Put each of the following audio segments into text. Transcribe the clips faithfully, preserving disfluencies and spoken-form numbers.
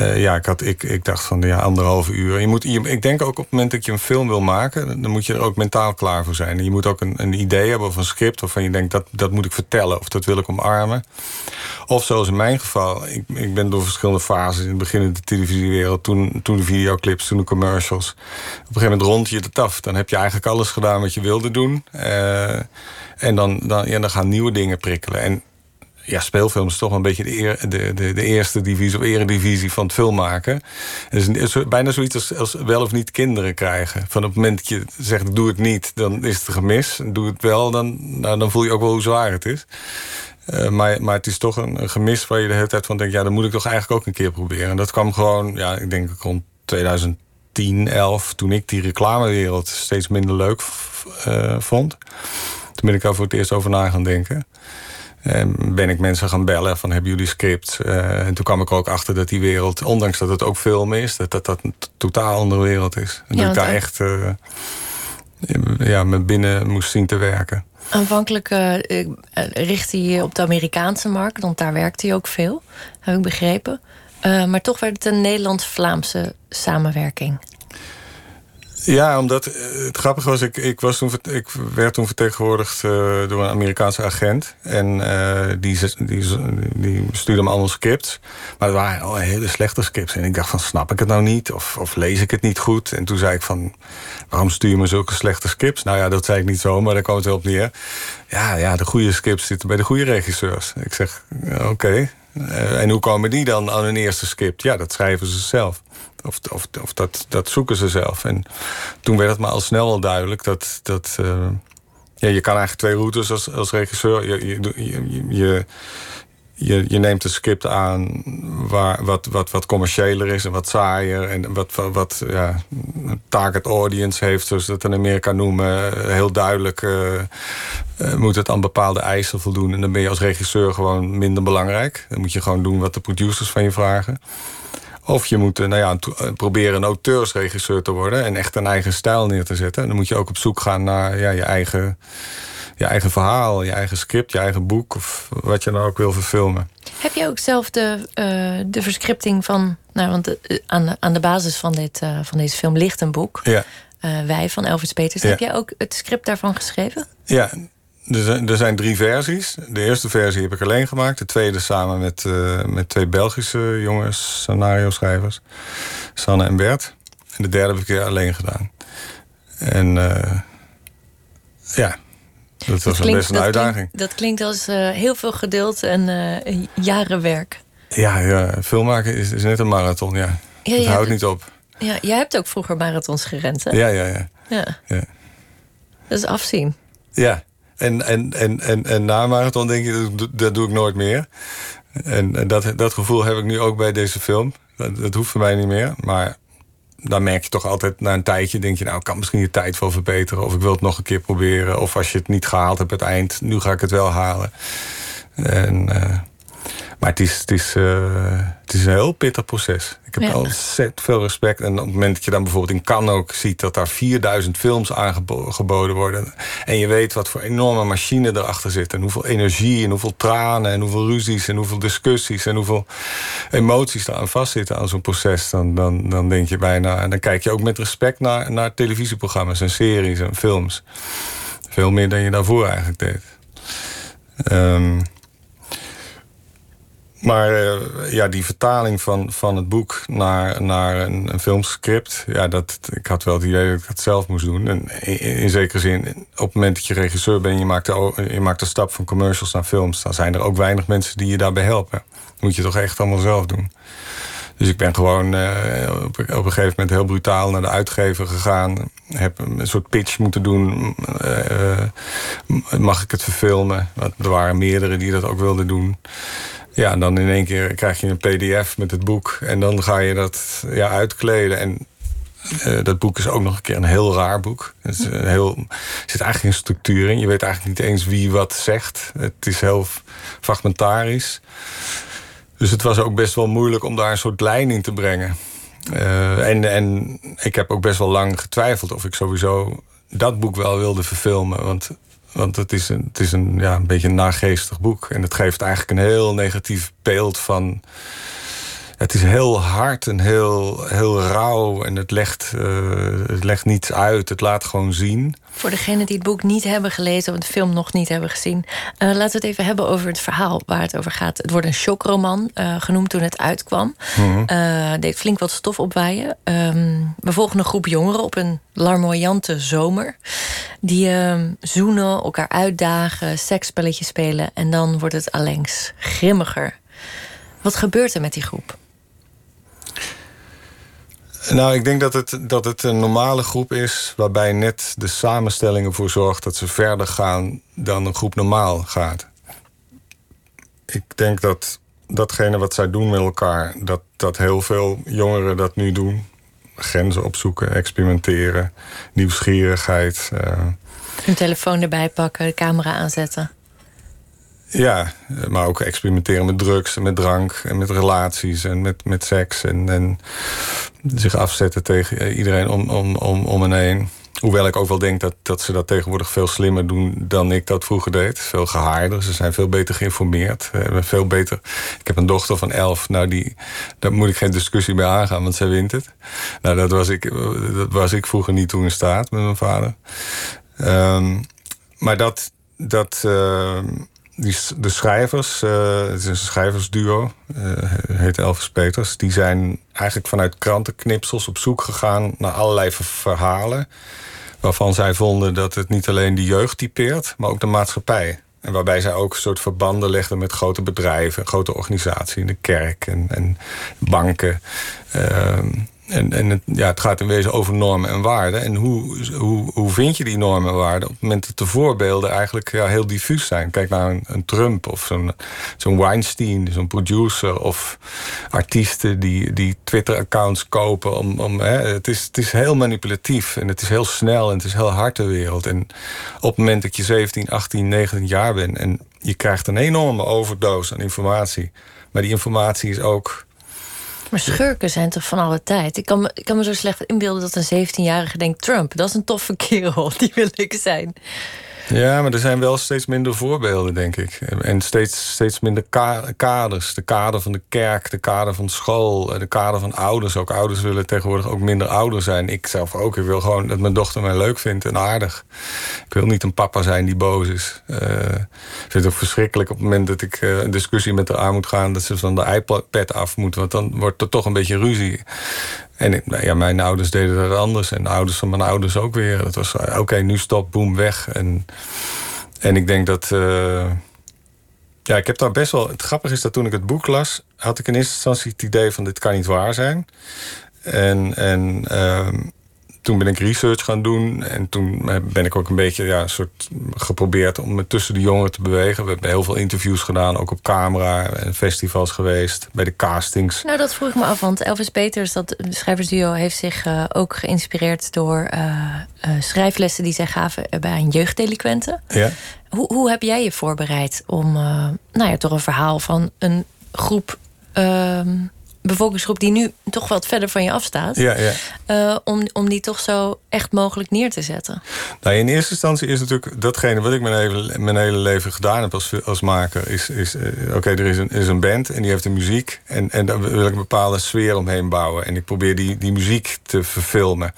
Uh, ja, ik, had, ik, ik dacht van ja, anderhalve uur. Je moet, je, ik denk ook op het moment dat je een film wil maken, dan moet je er ook mentaal klaar voor zijn. Je moet ook een, een idee hebben of een script waarvan je denkt, dat, dat moet ik vertellen of dat wil ik omarmen. Of zoals in mijn geval, ik, ik ben door verschillende fases, in het begin in de televisiewereld, toen, toen de videoclips, toen de commercials. Op een gegeven moment rond je het af. Dan heb je eigenlijk alles gedaan wat je wilde doen. Uh, en dan, dan, ja, dan gaan nieuwe dingen prikkelen. En ja, speelfilm is toch wel een beetje de, eer, de, de, de eerste divisie of eredivisie van het filmmaken. Het is bijna zoiets als, als wel of niet kinderen krijgen. Van op het moment dat je zegt, doe het niet, dan is het een gemis. Doe het wel, dan, nou, dan voel je ook wel hoe zwaar het is. Uh, maar, maar het is toch een, een gemis waar je de hele tijd van denkt, ja, dat moet ik toch eigenlijk ook een keer proberen. En dat kwam gewoon, ja, ik denk rond twintig tien, elf, toen ik die reclamewereld steeds minder leuk uh, vond. Toen ben ik daar voor het eerst over na gaan denken. En ben ik mensen gaan bellen van, hebben jullie script? Uh, en toen kwam ik er ook achter dat die wereld, ondanks dat het ook film is, dat dat, dat een totaal andere wereld is. En ja, dat ik daar echt uh, ja, me binnen moest zien te werken. Aanvankelijk uh, richtte hij je op de Amerikaanse markt, want daar werkte hij ook veel, heb ik begrepen. Uh, maar toch werd het een Nederlands-Vlaamse samenwerking. Ja, omdat het grappige was, ik, ik, was toen, ik werd toen vertegenwoordigd uh, door een Amerikaanse agent. En uh, die, die, die stuurde me allemaal scripts. Maar het waren al hele slechte scripts. En ik dacht van, snap ik het nou niet? Of, of lees ik het niet goed? En toen zei ik van, waarom stuur je me zulke slechte scripts? Nou ja, dat zei ik niet zo, maar daar kwam het wel op neer. Ja, ja, de goede scripts zitten bij de goede regisseurs. Ik zeg, oké. Okay. Uh, en hoe komen die dan aan hun eerste script? Ja, dat schrijven ze zelf. Of, of, of dat, dat zoeken ze zelf. En toen werd het me al snel wel duidelijk dat... dat uh, ja, je kan eigenlijk twee routes als, als regisseur. Je, je, je, je, je, je neemt een script aan waar, wat, wat, wat commerciëler is en wat saaier. En wat, wat, wat ja, een target audience heeft, zoals dat in Amerika noemen. Heel duidelijk uh, uh, moet het aan bepaalde eisen voldoen. En dan ben je als regisseur gewoon minder belangrijk. Dan moet je gewoon doen wat de producers van je vragen. Of je moet nou ja, proberen een auteursregisseur te worden en echt een eigen stijl neer te zetten. En dan moet je ook op zoek gaan naar ja, je, eigen, je eigen verhaal, je eigen script, je eigen boek of wat je nou ook wil verfilmen. Heb je ook zelf de, uh, de verscripting van... Nou, want de, aan, de, aan de basis van, dit, uh, van deze film ligt een boek. Ja. Uh, Wij van Elvis Peeters. Ja. Heb jij ook het script daarvan geschreven? Ja, er zijn drie versies. De eerste versie heb ik alleen gemaakt. De tweede samen met, uh, met twee Belgische jongens, scenario-schrijvers. Sanne en Bert. En de derde heb ik weer alleen gedaan. En uh, ja, dat, dat was klinkt, best een dat uitdaging. Klinkt, dat klinkt als uh, heel veel geduld en uh, jaren werk. Ja, ja, filmmaken is, is net een marathon, ja. ja dat houdt niet op. Ja, jij hebt ook vroeger marathons gerend, hè? Ja, ja, ja. ja. ja. Dat is afzien. Ja. En, en, en, en, en na marathon denk je, dat, dat doe ik nooit meer. En, en dat, dat gevoel heb ik nu ook bij deze film. Dat, dat hoeft voor mij niet meer. Maar dan merk je toch altijd na een tijdje, denk je, nou, ik kan misschien de tijd wel verbeteren. Of ik wil het nog een keer proberen. Of als je het niet gehaald hebt het eind, nu ga ik het wel halen. En, uh, maar het is, het, is, uh, het is een heel pittig proces. Ik heb ja. ontzettend veel respect. En op het moment dat je dan bijvoorbeeld in Cannes ook ziet dat daar vierduizend films aangeboden worden. En je weet wat voor enorme machine erachter zit. En hoeveel energie en hoeveel tranen en hoeveel ruzies en hoeveel discussies en hoeveel emoties eraan vastzitten aan zo'n proces. Dan, dan, dan denk je bijna. En dan kijk je ook met respect naar, naar televisieprogramma's en series en films. Veel meer dan je daarvoor eigenlijk deed. Um, Maar uh, ja, die vertaling van, van het boek naar, naar een, een filmscript... Ja, dat, ik had wel het idee dat ik dat zelf moest doen. En in, in zekere zin, op het moment dat je regisseur bent... Je maakt, de, je maakt de stap van commercials naar films... dan zijn er ook weinig mensen die je daarbij helpen. Dat moet je toch echt allemaal zelf doen. Dus ik ben gewoon uh, op, op een gegeven moment heel brutaal naar de uitgever gegaan. Heb een soort pitch moeten doen. Uh, mag ik het verfilmen? Want er waren meerdere die dat ook wilden doen. Ja, en dan in één keer krijg je een pdf met het boek. En dan ga je dat ja, uitkleden. En uh, dat boek is ook nog een keer een heel raar boek. Het is een heel, er zit eigenlijk geen structuur in. Je weet eigenlijk niet eens wie wat zegt. Het is heel fragmentarisch. Dus het was ook best wel moeilijk om daar een soort lijn in te brengen. Uh, en, en ik heb ook best wel lang getwijfeld of ik sowieso dat boek wel wilde verfilmen. Want... Want het is een, het is een, ja, een beetje een nageestig boek. En het geeft eigenlijk een heel negatief beeld van... het is heel hard en heel, heel rauw. En het legt, uh, het legt niets uit. Het laat gewoon zien. Voor degenen die het boek niet hebben gelezen... of de film nog niet hebben gezien... Uh, laten we het even hebben over het verhaal waar het over gaat. Het wordt een shockroman uh, genoemd toen het uitkwam. Mm-hmm. Uh, deed flink wat stof opwaaien. Um, we volgen een groep jongeren op een larmoyante zomer. Die uh, zoenen, elkaar uitdagen, seksspelletjes spelen... en dan wordt het allengs grimmiger. Wat gebeurt er met die groep? Nou, ik denk dat het, dat het een normale groep is... waarbij net de samenstelling ervoor zorgt dat ze verder gaan... dan een groep normaal gaat. Ik denk dat datgene wat zij doen met elkaar... dat, dat heel veel jongeren dat nu doen. Grenzen opzoeken, experimenteren, nieuwsgierigheid. Uh... Hun telefoon erbij pakken, de camera aanzetten. Ja, maar ook experimenteren met drugs en met drank en met relaties en met, met seks. En, en zich afzetten tegen iedereen om, om, om, om en heen. Hoewel ik ook wel denk dat, dat ze dat tegenwoordig veel slimmer doen dan ik dat vroeger deed. Veel gehaarder, ze zijn veel beter geïnformeerd. Veel beter. Ik heb een dochter van elf, nou die, daar moet ik geen discussie bij aangaan, want zij wint het. Nou, dat was ik, dat was ik vroeger niet toe in staat met mijn vader. Um, maar dat... dat uh, Die, de schrijvers, uh, het is een schrijversduo, uh, heet Elvis Peeters... die zijn eigenlijk vanuit krantenknipsels op zoek gegaan... naar allerlei verhalen waarvan zij vonden dat het niet alleen de jeugd typeert... maar ook de maatschappij. En waarbij zij ook een soort verbanden legden met grote bedrijven... grote organisaties, de kerk en, en banken... Uh, En, en het, ja, het gaat in wezen over normen en waarden. En hoe, hoe, hoe vind je die normen en waarden? Op het moment dat de voorbeelden eigenlijk ja, heel diffuus zijn. Kijk naar een, een Trump of zo'n, zo'n Weinstein, zo'n producer... of artiesten die, die Twitter-accounts kopen. Om, om, hè, het is, het is heel manipulatief en het is heel snel en het is heel hard de wereld. En op het moment dat je zeventien, achttien, negentien jaar bent... en je krijgt een enorme overdosis aan informatie... maar die informatie is ook... Maar schurken zijn toch van alle tijd? Ik kan me, ik kan me zo slecht inbeelden dat een zeventienjarige denkt... Trump, dat is een toffe kerel, die wil ik zijn. Ja, maar er zijn wel steeds minder voorbeelden, denk ik. En steeds, steeds minder ka- kaders. De kader van de kerk, de kader van school... de kader van ouders. Ook ouders willen tegenwoordig ook minder ouder zijn. Ik zelf ook. Ik wil gewoon dat mijn dochter mij leuk vindt en aardig. Ik wil niet een papa zijn die boos is. Uh, ik vind het ook verschrikkelijk op het moment dat ik uh, een discussie met haar aan moet gaan... dat ze van de iPad af moet, want dan wordt er toch een beetje ruzie... En ja, mijn ouders deden dat anders. En de ouders van mijn ouders ook weer. Dat was, oké, okay, nu stop, boem, weg. En, en ik denk dat... Uh, ja, ik heb daar best wel... Het grappige is dat toen ik het boek las... had ik in eerste instantie het idee van dit kan niet waar zijn. En, en uh, toen ben ik research gaan doen. En toen ben ik ook een beetje ja, een soort geprobeerd om me tussen de jongeren te bewegen. We hebben heel veel interviews gedaan, ook op camera en festivals geweest, bij de castings. Nou, dat vroeg ik me af, want Elvis Peeters, dat schrijversduo... heeft zich uh, ook geïnspireerd door uh, uh, schrijflessen die zij gaven bij een jeugddelinquenten. Ja. Hoe, hoe heb jij je voorbereid om uh, nou ja, toch een verhaal van een groep... Uh, bevolkingsgroep die nu toch wat verder van je afstaat... Ja, ja. Uh, om, om die toch zo echt mogelijk neer te zetten? Nou, in eerste instantie is natuurlijk datgene wat ik mijn hele, mijn hele leven gedaan heb als, als maker... is, is uh, oké, okay, er is een, is een band en die heeft een muziek... En, en daar wil ik een bepaalde sfeer omheen bouwen. En ik probeer die, die muziek te verfilmen.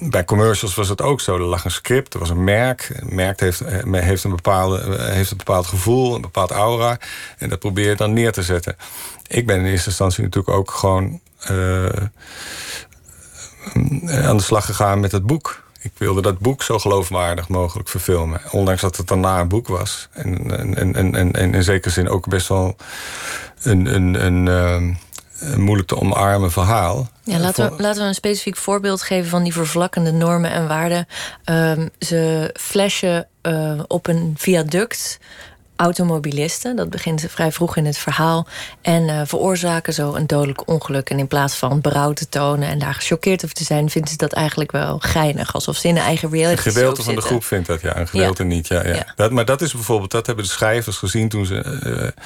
Bij commercials was dat ook zo. Er lag een script, er was een merk. Een merk heeft, heeft, een bepaalde, heeft een bepaald gevoel, een bepaald aura. En dat probeer je dan neer te zetten. Ik ben in eerste instantie natuurlijk ook gewoon uh, aan de slag gegaan met het boek. Ik wilde dat boek zo geloofwaardig mogelijk verfilmen. Ondanks dat het daarna een boek was. En, en, en, en, en in zekere zin ook best wel een... een, een uh, een moeilijk te omarmen verhaal. Ja, laten we, laten we een specifiek voorbeeld geven van die vervlakkende normen en waarden. Um, ze flashen uh, op een viaduct automobilisten. Dat begint vrij vroeg in het verhaal. En uh, veroorzaken zo een dodelijk ongeluk. En in plaats van berouw te tonen en daar gechoqueerd over te zijn... vinden ze dat eigenlijk wel geinig. Alsof ze in hun eigen reality show zitten. Een gedeelte van de groep vindt dat, ja. Een gedeelte ja. niet, ja. ja. ja. Dat, maar dat is bijvoorbeeld, dat hebben de schrijvers gezien... toen ze uh,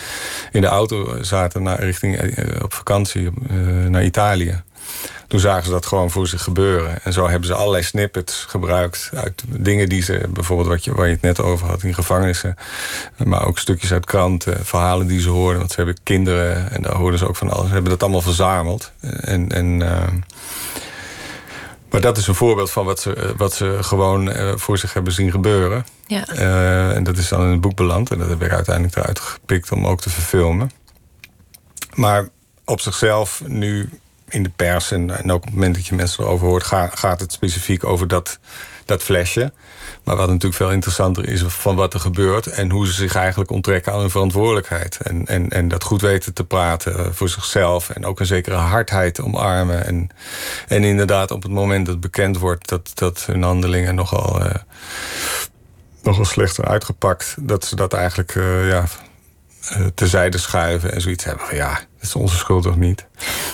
in de auto zaten naar, richting, uh, op vakantie uh, naar Italië. Toen zagen ze dat gewoon voor zich gebeuren. En zo hebben ze allerlei snippets gebruikt uit dingen die ze... bijvoorbeeld wat je, waar je het net over had in gevangenissen... maar ook stukjes uit kranten, verhalen die ze hoorden. Want ze hebben kinderen en daar hoorden ze ook van alles. Ze hebben dat allemaal verzameld. En... en uh, maar dat is een voorbeeld van wat ze, wat ze gewoon voor zich hebben zien gebeuren. Ja. Uh, en dat is dan in het boek beland. En dat heb ik uiteindelijk eruit gepikt om ook te verfilmen. Maar op zichzelf, nu in de pers... en, en ook op het moment dat je mensen erover hoort... Ga, gaat het specifiek over dat, dat flesje. Maar wat natuurlijk veel interessanter is van wat er gebeurt... en hoe ze zich eigenlijk onttrekken aan hun verantwoordelijkheid. En, en, en dat goed weten te praten voor zichzelf... en ook een zekere hardheid omarmen. En, en inderdaad, op het moment dat bekend wordt... dat, dat hun handelingen nogal, uh, nogal slecht zijn uitgepakt... dat ze dat eigenlijk uh, ja, uh, terzijde schuiven en zoiets hebben van... ja. Dat is onze schuld toch niet?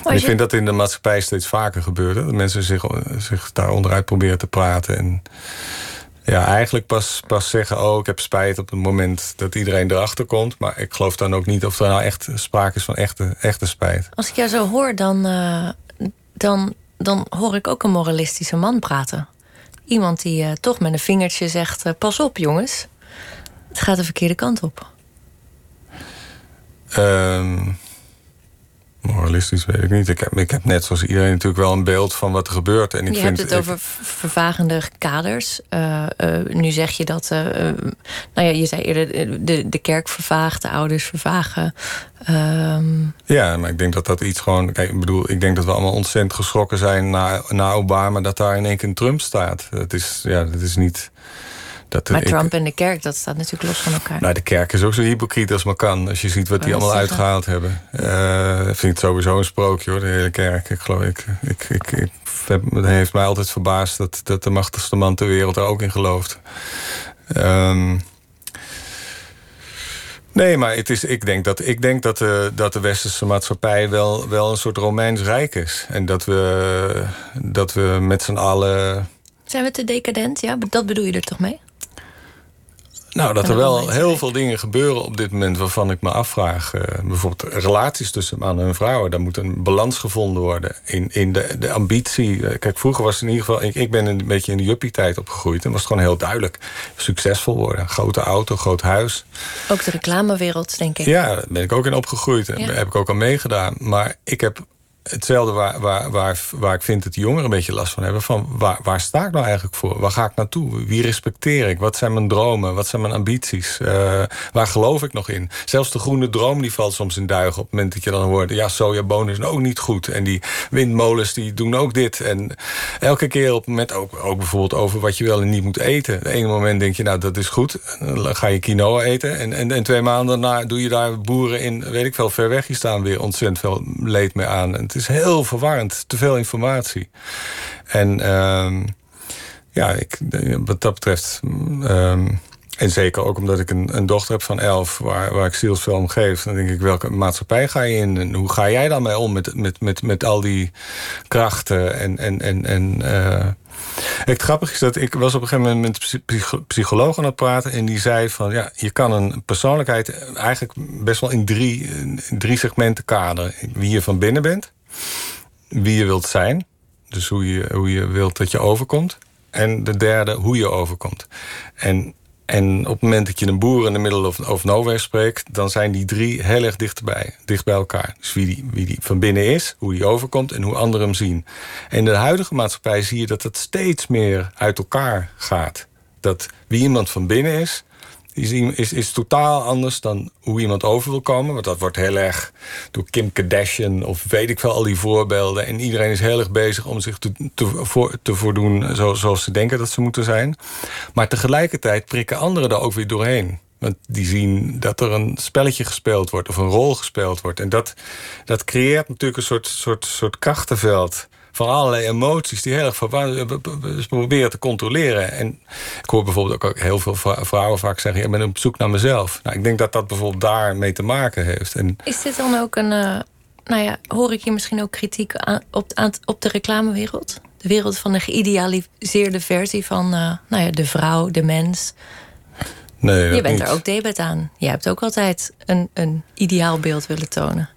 Je... En ik vind dat in de maatschappij steeds vaker gebeurt. Hè? Dat mensen zich, zich daar onderuit proberen te praten. En ja, eigenlijk pas, pas zeggen... oh, ik heb spijt op het moment dat iedereen erachter komt. Maar ik geloof dan ook niet of er nou echt sprake is van echte, echte spijt. Als ik jou zo hoor, dan, uh, dan, dan hoor ik ook een moralistische man praten. Iemand die uh, toch met een vingertje zegt... Uh, pas op, jongens. Het gaat de verkeerde kant op. Ehm... Um... Moralistisch weet ik niet. Ik heb, ik heb net zoals iedereen natuurlijk wel een beeld van wat er gebeurt. En ik je vind, hebt het over ik... vervagende kaders. Uh, uh, nu zeg je dat... Uh, nou ja, je zei eerder, de, de kerk vervaagt, de ouders vervagen. Um... Ja, maar ik denk dat dat iets gewoon... Kijk, ik bedoel, ik denk dat we allemaal ontzettend geschrokken zijn... na, na Obama, dat daar in één keer een Trump staat. Dat is, ja, dat is niet... Dat maar ik, Trump en de kerk, dat staat natuurlijk los van elkaar. Nou, de kerk is ook zo hypocriet als maar kan. Als je ziet wat die allemaal uitgehaald hebben. Uh, vind ik het sowieso een sprookje, hoor, de hele kerk. Ik geloof, ik, ik, ik, ik, het heeft mij altijd verbaasd... Dat, dat de machtigste man ter wereld daar ook in gelooft. Um, nee, maar het is, ik denk, dat, ik denk dat, de, dat de westerse maatschappij... wel, wel een soort Romeins rijk is. En dat we, dat we met z'n allen... Zijn we te decadent? Ja, dat bedoel je er toch mee? Nou, dat er wel heel veel dingen gebeuren op dit moment... waarvan ik me afvraag. Uh, bijvoorbeeld relaties tussen mannen en vrouwen. Daar moet een balans gevonden worden. In, in de, de ambitie. Kijk, vroeger was het in ieder geval... Ik, ik ben een beetje in de juppie-tijd opgegroeid. En was het gewoon heel duidelijk. Succesvol worden. Grote auto, groot huis. Ook de reclamewereld, denk ik. Ja, daar ben ik ook in opgegroeid. En ja. Daar heb ik ook aan meegedaan. Maar ik heb... Hetzelfde waar, waar, waar, waar ik vind dat de jongeren een beetje last van hebben. Van waar, waar sta ik nou eigenlijk voor? Waar ga ik naartoe? Wie respecteer ik? Wat zijn mijn dromen? Wat zijn mijn ambities? Uh, waar geloof ik nog in? Zelfs de groene droom die valt soms in duigen. Op het moment dat je dan hoort... ja, sojabonen zijn ook niet goed. En die windmolens die doen ook dit. En elke keer op het moment... Ook, ook bijvoorbeeld over wat je wel en niet moet eten. Het ene moment denk je, nou, dat is goed. Dan ga je quinoa eten. En, en, en twee maanden daarna doe je daar boeren in... weet ik veel, ver weg. Die staan weer ontzettend veel leed mee aan... Het is heel verwarrend. Te veel informatie. En uh, ja, ik, wat dat betreft... Uh, en zeker ook omdat ik een, een dochter heb van elf... waar, waar ik zielsveel om geef. Dan denk ik, welke maatschappij ga je in? En hoe ga jij dan mee om met, met, met, met al die krachten? En, en, en, en uh, het grappige is dat ik was op een gegeven moment... met een psycholoog aan het praten. En die zei van, ja, je kan een persoonlijkheid... eigenlijk best wel in drie, drie segmenten kaderen. Wie je van binnen bent. Wie je wilt zijn. Dus hoe je, hoe je wilt dat je overkomt. En de derde, hoe je overkomt. En... En op het moment dat je een boer in de middle of, of nowhere spreekt... dan zijn die drie heel erg dichterbij, dicht bij elkaar. Dus wie die, wie die van binnen is, hoe die overkomt en hoe anderen hem zien. En in de huidige maatschappij zie je dat dat steeds meer uit elkaar gaat. Dat wie iemand van binnen is... Is, is, is totaal anders dan hoe iemand over wil komen. Want dat wordt heel erg door Kim Kardashian of weet ik veel, al die voorbeelden. En iedereen is heel erg bezig om zich te, te, voor, te voordoen zo, zoals ze denken dat ze moeten zijn. Maar tegelijkertijd prikken anderen daar ook weer doorheen. Want die zien dat er een spelletje gespeeld wordt of een rol gespeeld wordt. En dat, dat creëert natuurlijk een soort, soort, soort krachtenveld... van allerlei emoties die heel erg proberen te controleren. En ik hoor bijvoorbeeld ook heel veel vrouwen vaak zeggen... ik ben op zoek naar mezelf. Nou, ik denk dat dat bijvoorbeeld daarmee te maken heeft. En is dit dan ook een... Uh, nou ja, hoor ik hier misschien ook kritiek aan, op, aan, op de reclamewereld? De wereld van de geïdealiseerde versie van uh, nou ja, de vrouw, de mens. Nee, je bent niet. Er ook debet aan. Je hebt ook altijd een, een ideaalbeeld willen tonen.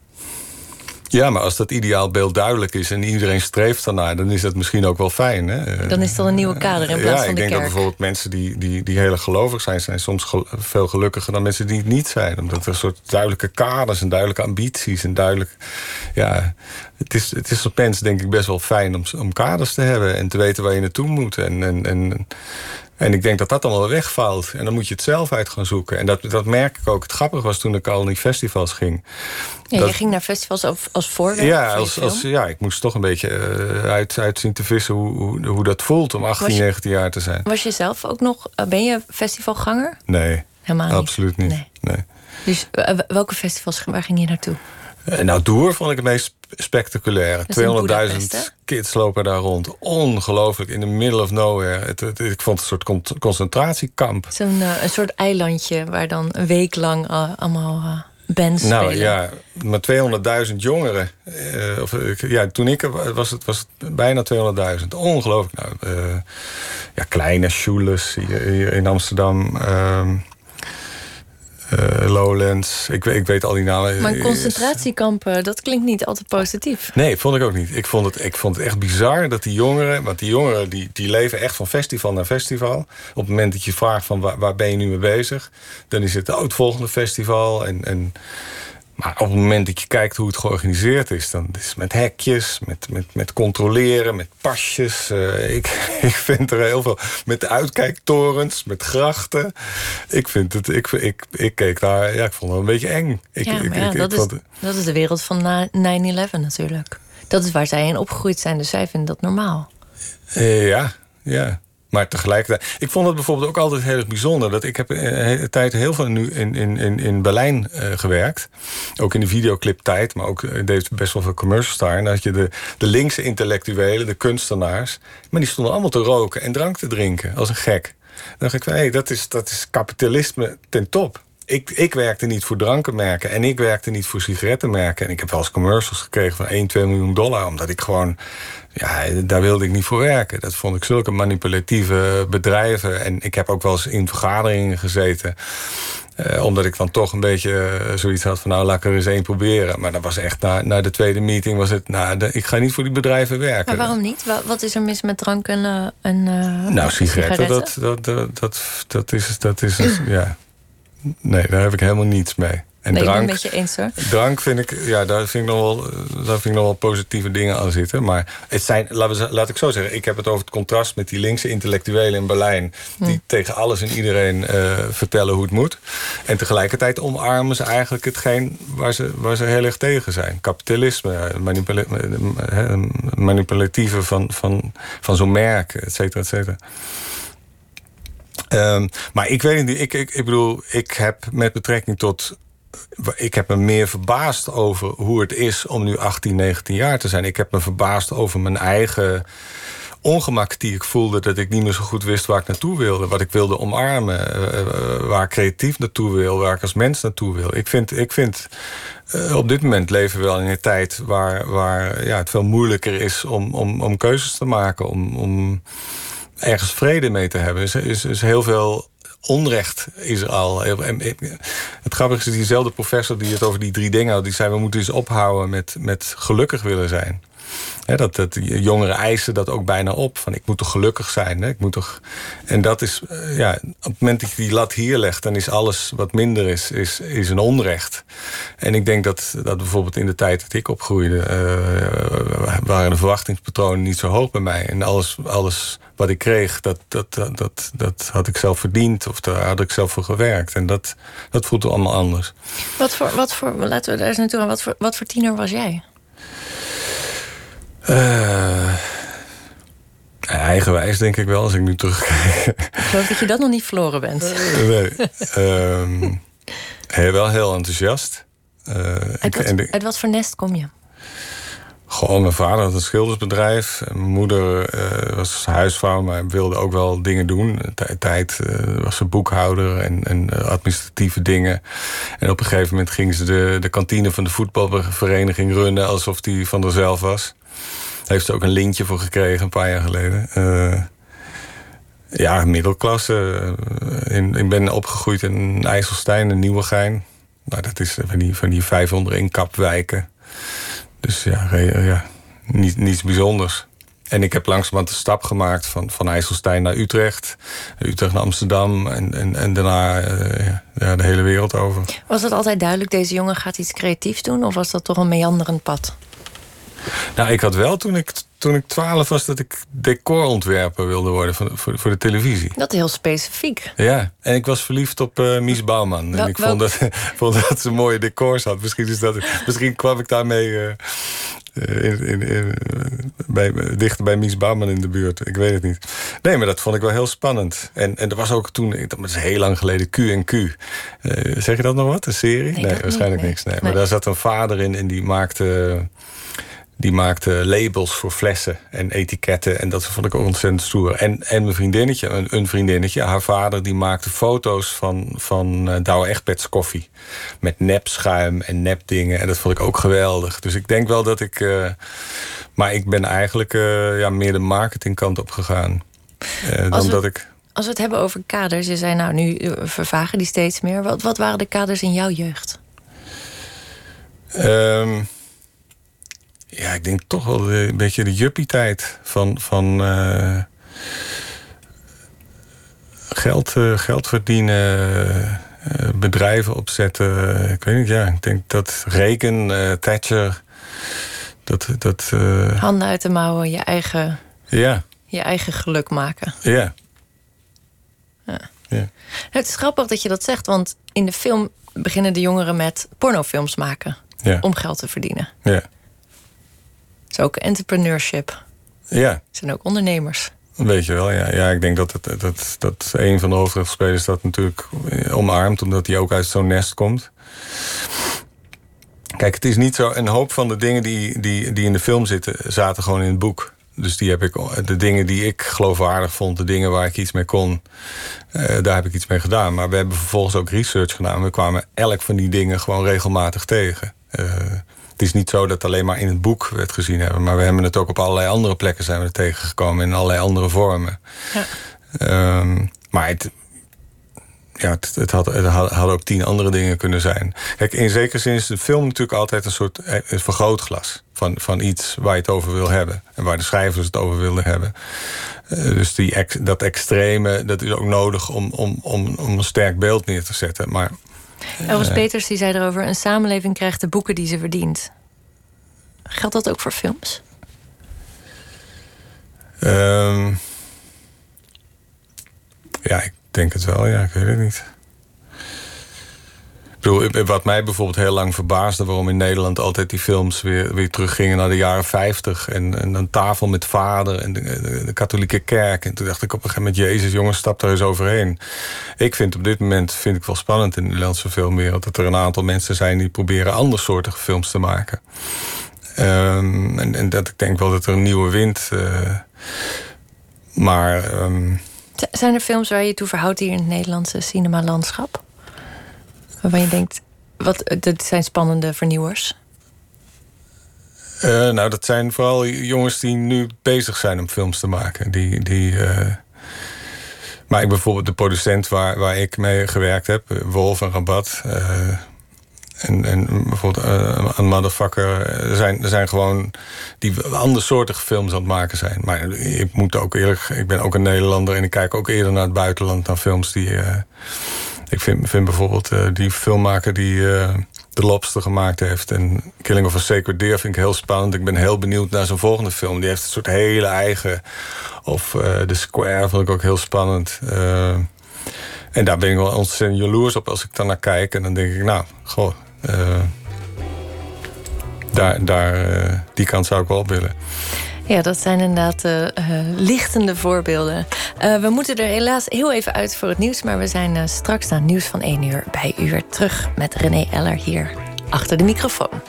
Ja, maar als dat ideaalbeeld duidelijk is en iedereen streeft ernaar, dan is dat misschien ook wel fijn. Hè? Dan is het dan een nieuwe kader in plaats ja, van de kerk. Ja, ik denk dat bijvoorbeeld mensen die, die, die heel gelovig zijn, zijn soms gel- veel gelukkiger dan mensen die het niet zijn. Omdat er een soort duidelijke kaders en duidelijke ambities en duidelijk... Ja, het is, het is op mensen denk ik best wel fijn om, om kaders te hebben en te weten waar je naartoe moet. En, en, en, en ik denk dat dat dan wel wegvalt. En dan moet je het zelf uit gaan zoeken. En dat, dat merk ik ook. Het grappige was toen ik al naar festivals ging. Ja, dat, je ging naar festivals als, als voorwerp? Ja, als, als, ja, ik moest toch een beetje uh, uit, uit zien te vissen hoe, hoe, hoe dat voelt om achttien, negentien jaar te zijn. Was je zelf ook nog... Uh, ben je festivalganger? Nee, helemaal niet. Absoluut niet. Nee. Nee. Dus uh, welke festivals, waar ging je naartoe? Uh, nou, Doer vond ik het meest spectaculair. tweehonderdduizend kids lopen daar rond. Ongelooflijk, in the middle of nowhere. Het, het, ik vond het een soort con- concentratiekamp. Zo'n uh, een soort eilandje waar dan een week lang uh, allemaal... Uh... Bands nou spelen. Ja, maar tweehonderdduizend jongeren. Uh, of, ja, toen ik was het, was het bijna tweehonderdduizend. Ongelooflijk. Nou, uh, ja, kleine schules hier, hier in Amsterdam. Uh, uh, Lowlands. Ik, ik weet al die namen. Maar concentratiekampen, dat klinkt niet altijd positief. Nee, vond ik ook niet. Ik vond het, ik vond het echt bizar dat die jongeren... Want die jongeren die, die leven echt van festival naar festival. Op het moment dat je vraagt van waar, waar ben je nu mee bezig... dan is het oh, het volgende festival. En, en, maar op het moment dat je kijkt hoe het georganiseerd is... dan is het met hekjes, met, met, met controleren, met pasjes. Uh, ik, ik vind er heel veel... Met uitkijktorens, met grachten. Ik vind het... Ik, ik, ik keek daar... Ja, ik vond het een beetje eng. Ik, ja, maar ja, ik, ik, dat, ik vond, is, dat is de wereld van na, nine eleven natuurlijk. Dat is waar zij in opgegroeid zijn. Dus zij vinden dat normaal. Uh, ja, ja. Maar tegelijkertijd... Ik vond het bijvoorbeeld ook altijd heel erg bijzonder. Dat ik heb een tijd heel veel nu in, in, in Berlijn uh, gewerkt. Ook in de videocliptijd. Maar ook uh, deed best wel veel commercials daar. En dan had je de, de linkse intellectuelen, de kunstenaars. Maar die stonden allemaal te roken en drank te drinken. Als een gek. Dan dacht ik van, hey, dat is, dat is kapitalisme ten top. Ik, ik werkte niet voor drankenmerken. En ik werkte niet voor sigarettenmerken. En ik heb wel eens commercials gekregen van één, twee miljoen dollar. Omdat ik gewoon... Ja, daar wilde ik niet voor werken. Dat vond ik zulke manipulatieve bedrijven. En ik heb ook wel eens in vergaderingen gezeten. Eh, omdat ik dan toch een beetje zoiets had van... nou, laat ik er eens één proberen. Maar dat was echt na, na de tweede meeting was het... nou, de, ik ga niet voor die bedrijven werken. Maar waarom niet? Wat is er mis met drank en... Uh, en uh, nou, sigaretten, dat, dat, dat, dat, dat is... Dat is een, ja. Nee, daar heb ik helemaal niets mee. En nee, drank, ik ben het met je eens hoor. Drank vind ik, ja, daar vind ik nog wel, daar vind ik nog wel positieve dingen aan zitten. Maar het zijn, laat, we, laat ik zo zeggen, ik heb het over het contrast met die linkse intellectuelen in Berlijn. Die hm. tegen alles en iedereen uh, vertellen hoe het moet. En tegelijkertijd omarmen ze eigenlijk hetgeen waar ze, waar ze heel erg tegen zijn. Kapitalisme, manipula- manipulatieve van, van, van zo'n merk, et cetera, et cetera. Um, maar ik weet niet, ik, ik, ik bedoel, ik heb met betrekking tot... Ik heb me meer verbaasd over hoe het is om nu achttien, negentien jaar te zijn. Ik heb me verbaasd over mijn eigen ongemak die ik voelde... dat ik niet meer zo goed wist waar ik naartoe wilde. Wat ik wilde omarmen. Uh, waar ik creatief naartoe wil. Waar ik als mens naartoe wil. Ik vind, ik vind uh, op dit moment leven we wel in een tijd... waar, waar ja, het veel moeilijker is om, om, om keuzes te maken. Om, om ergens vrede mee te hebben. Er is, is, is heel veel... Onrecht is er al. Het grappige is, diezelfde professor die het over die drie dingen had... die zei, we moeten eens ophouden met, met gelukkig willen zijn. He, dat, dat jongeren eisen dat ook bijna op. Van, ik moet toch gelukkig zijn? Hè? Ik moet toch... En dat is, ja, op het moment dat je die lat hier legt... dan is alles wat minder is, is, is een onrecht. En ik denk dat, dat bijvoorbeeld in de tijd dat ik opgroeide... Uh, waren de verwachtingspatronen niet zo hoog bij mij. En alles... alles wat ik kreeg, dat, dat, dat, dat, dat had ik zelf verdiend. Of daar had ik zelf voor gewerkt. En dat, dat voelt allemaal anders. Wat voor, wat voor, laten we daar eens naartoe gaan. Wat voor, wat voor tiener was jij? Uh, eigenwijs denk ik wel, als ik nu terugkijk. Ik geloof dat je dat nog niet verloren bent. Uh, nee. um, heel, wel heel enthousiast. Uh, uit, wat, en de, uit wat voor nest kom je? Gewoon, mijn vader had een schildersbedrijf. Mijn moeder uh, was huisvrouw, maar wilde ook wel dingen doen. T- tijd uh, was ze boekhouder en, en administratieve dingen. En op een gegeven moment ging ze de, de kantine van de voetbalvereniging runnen... alsof die van haarzelf was. Daar heeft ze ook een lintje voor gekregen een paar jaar geleden. Uh, ja, middelklasse. In, ik ben opgegroeid in IJsselstein, in Nieuwegein. Nou, dat is van die, van die vijfhonderd inkapwijken. Dus ja, ja niet, niets bijzonders. En ik heb langzamerhand de stap gemaakt van, van IJsselstein naar Utrecht. Utrecht naar Amsterdam en, en, en daarna uh, ja, de hele wereld over. Was het altijd duidelijk, deze jongen gaat iets creatiefs doen? Of was dat toch een meanderend pad? Nou, ik had wel toen ik, toen ik twaalf was dat ik decorontwerper wilde worden voor, voor, voor de televisie. Dat heel specifiek. Ja, en ik was verliefd op uh, Mies Bouwman. Wel, en ik wel... vond, dat, vond dat ze mooie decors had. Misschien, is dat, misschien kwam ik daarmee... Uh, In, in, in, bij, dicht bij Mies Bouwman in de buurt. Ik weet het niet. Nee, maar dat vond ik wel heel spannend. En, en er was ook toen, dat is heel lang geleden, Q en Q. Uh, zeg je dat nog wat? Een serie? Nee, nee waarschijnlijk niet, niks. Nee. Nee. Maar daar zat een vader in en die maakte, die maakte labels voor flessen en etiketten. En dat vond ik ook ontzettend stoer. En, en mijn vriendinnetje, een, een vriendinnetje, haar vader, die maakte foto's van, van uh, Douwe Egberts koffie. Met nepschuim en nepdingen. En dat vond ik ook geweldig. Dus ik denk wel dat ik... Uh, maar ik ben eigenlijk uh, ja, meer de marketingkant op gegaan. Uh, dan we, dat ik... Als we het hebben over kaders, je zei nou nu vervagen die steeds meer. Wat, wat waren de kaders in jouw jeugd? Um, Ja, ik denk toch wel een beetje de juppie-tijd van, van uh, geld, uh, geld verdienen, uh, bedrijven opzetten. Ik weet niet, ja, ik denk dat Reagan, uh, Thatcher, dat... dat uh, handen uit de mouwen, je eigen, ja. je eigen geluk maken. Ja. ja. ja. Het is grappig dat je dat zegt, want in de film beginnen de jongeren met pornofilms maken. Ja. Om geld te verdienen. Ja. Het is ook entrepreneurship. Ja. Het zijn ook ondernemers. Weet je wel, ja. ja ik denk dat, het, dat, dat een van de hoofdrolspelers dat natuurlijk omarmt, omdat hij ook uit zo'n nest komt. Kijk, het is niet zo... Een hoop van de dingen die, die, die in de film zitten, zaten gewoon in het boek. Dus die heb ik, de dingen die ik geloofwaardig vond, de dingen waar ik iets mee kon, uh, daar heb ik iets mee gedaan. Maar we hebben vervolgens ook research gedaan. We kwamen elk van die dingen gewoon regelmatig tegen. Uh, Het is niet zo dat alleen maar in het boek we het gezien hebben, maar we hebben het ook op allerlei andere plekken zijn we er tegengekomen in allerlei andere vormen. Ja. Um, maar het, ja, het, het, had, het had, had ook tien andere dingen kunnen zijn. Kijk, in zekere zin is de film natuurlijk altijd een soort een vergrootglas van, van iets waar je het over wil hebben en waar de schrijvers het over wilden hebben. Uh, dus die ex, dat extreme, dat is ook nodig om, om, om, om een sterk beeld neer te zetten, maar. Elvis Peeters die zei erover, een samenleving krijgt de boeken die ze verdient. Geldt dat ook voor films? Um, ja, ik denk het wel. Ja, ik weet het niet. Ik bedoel, wat mij bijvoorbeeld heel lang verbaasde, waarom in Nederland altijd die films weer, weer teruggingen naar de jaren vijftig. En, en een tafel met vader en de, de, de katholieke kerk. En toen dacht ik op een gegeven moment, Jezus, jongens, stap daar eens overheen. Ik vind op dit moment, vind ik wel spannend in de Nederlandse filmwereld, dat er een aantal mensen zijn die proberen andersoortige films te maken. Um, en, en dat ik denk wel dat er een nieuwe wind... Uh, maar... Um... Zijn er films waar je toe verhoudt hier in het Nederlandse cinemalandschap? Waarvan je denkt, wat, dat zijn spannende vernieuwers? Uh, nou, dat zijn vooral jongens die nu bezig zijn om films te maken. Die, die, uh... Maar ik bijvoorbeeld de producent waar, waar ik mee gewerkt heb, Wolf en Rabat. Uh, en, en bijvoorbeeld uh, een motherfucker. Er zijn, er zijn gewoon die andersoortige films aan het maken zijn. Maar ik moet ook eerlijk, ik ben ook een Nederlander en ik kijk ook eerder naar het buitenland dan films die... Uh, Ik vind, vind bijvoorbeeld uh, die filmmaker die uh, De Lobster gemaakt heeft en Killing of a Sacred Deer vind ik heel spannend. Ik ben heel benieuwd naar zijn volgende film. Die heeft een soort hele eigen... Of uh, The Square vond ik ook heel spannend. Uh, en daar ben ik wel ontzettend jaloers op als ik daar naar kijk. En dan denk ik, nou, goh... Uh, daar, daar, uh, die kant zou ik wel op willen. Ja, dat zijn inderdaad uh, lichtende voorbeelden. Uh, we moeten er helaas heel even uit voor het nieuws, maar we zijn uh, straks na het nieuws van één uur bij u weer terug met René Eller hier achter de microfoon.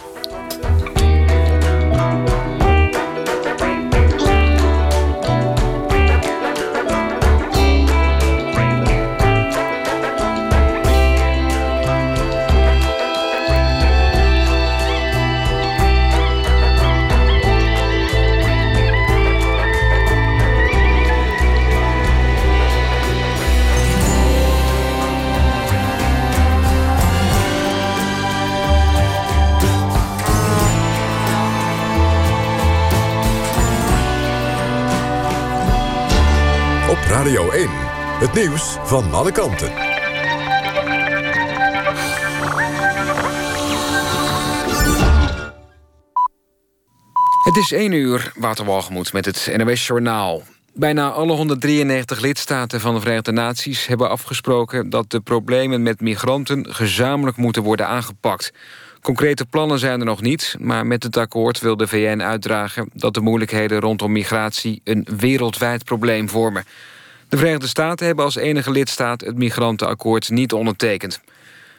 Radio één. Het nieuws van alle kanten. Het is één uur, Wouter Walgemoet met het N O S Journaal. Bijna alle honderddrieënnegentig lidstaten van de Verenigde Naties hebben afgesproken dat de problemen met migranten gezamenlijk moeten worden aangepakt. Concrete plannen zijn er nog niet, maar met het akkoord wil de V N uitdragen dat de moeilijkheden rondom migratie een wereldwijd probleem vormen. De Verenigde Staten hebben als enige lidstaat het migrantenakkoord niet ondertekend.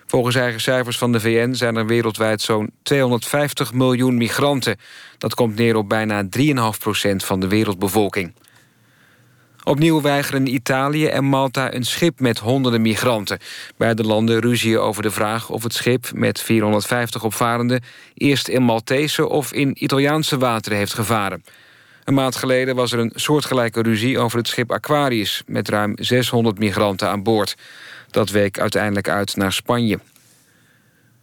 Volgens eigen cijfers van de V N zijn er wereldwijd zo'n tweehonderdvijftig miljoen migranten. Dat komt neer op bijna drie komma vijf procent van de wereldbevolking. Opnieuw weigeren Italië en Malta een schip met honderden migranten. Beide landen ruzieën over de vraag of het schip met vierhonderdvijftig opvarenden eerst in Maltese of in Italiaanse wateren heeft gevaren. Een maand geleden was er een soortgelijke ruzie over het schip Aquarius met ruim zeshonderd migranten aan boord. Dat week uiteindelijk uit naar Spanje.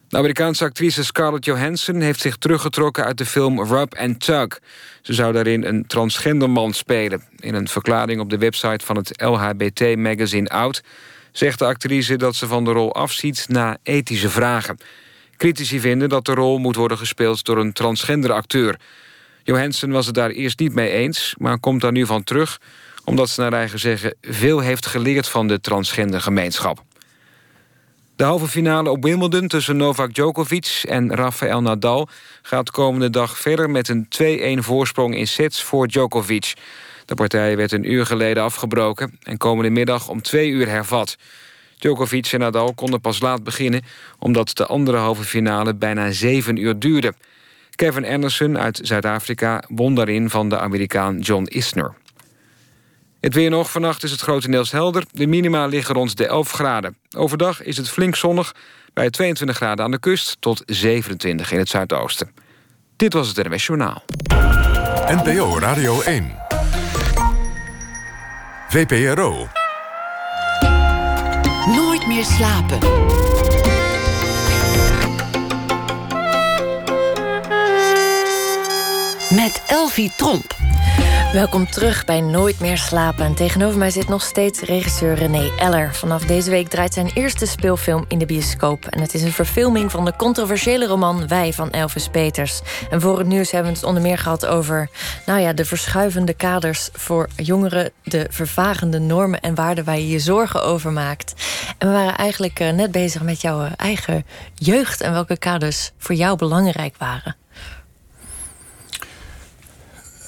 De Amerikaanse actrice Scarlett Johansson heeft zich teruggetrokken uit de film Rub and Tug. Ze zou daarin een transgenderman spelen. In een verklaring op de website van het L H B T-magazine Out zegt de actrice dat ze van de rol afziet na ethische vragen. Critici vinden dat de rol moet worden gespeeld door een transgender acteur. Johansson was het daar eerst niet mee eens, maar komt daar nu van terug omdat ze naar eigen zeggen veel heeft geleerd van de transgendergemeenschap. De halve finale op Wimbledon tussen Novak Djokovic en Rafael Nadal gaat komende dag verder met een twee-een voorsprong in sets voor Djokovic. De partij werd een uur geleden afgebroken en komende middag om twee uur hervat. Djokovic en Nadal konden pas laat beginnen omdat de andere halve finale bijna zeven uur duurde. Kevin Anderson uit Zuid-Afrika won daarin van de Amerikaan John Isner. Het weer nog. Vannacht is het grotendeels helder. De minima liggen rond de elf graden. Overdag is het flink zonnig bij tweeëntwintig graden aan de kust tot zevenentwintig in het zuidoosten. Dit was het N W S Journaal. N P O Radio één. V P R O. Nooit meer slapen. Met Elfie Tromp. Welkom terug bij Nooit meer slapen. En tegenover mij zit nog steeds regisseur René Eller. Vanaf deze week draait zijn eerste speelfilm in de bioscoop. En het is een verfilming van de controversiële roman Wij van Elvis Peeters. En voor het nieuws hebben we het onder meer gehad over nou ja, de verschuivende kaders voor jongeren, de vervagende normen en waarden waar je je zorgen over maakt. En we waren eigenlijk net bezig met jouw eigen jeugd en welke kaders voor jou belangrijk waren.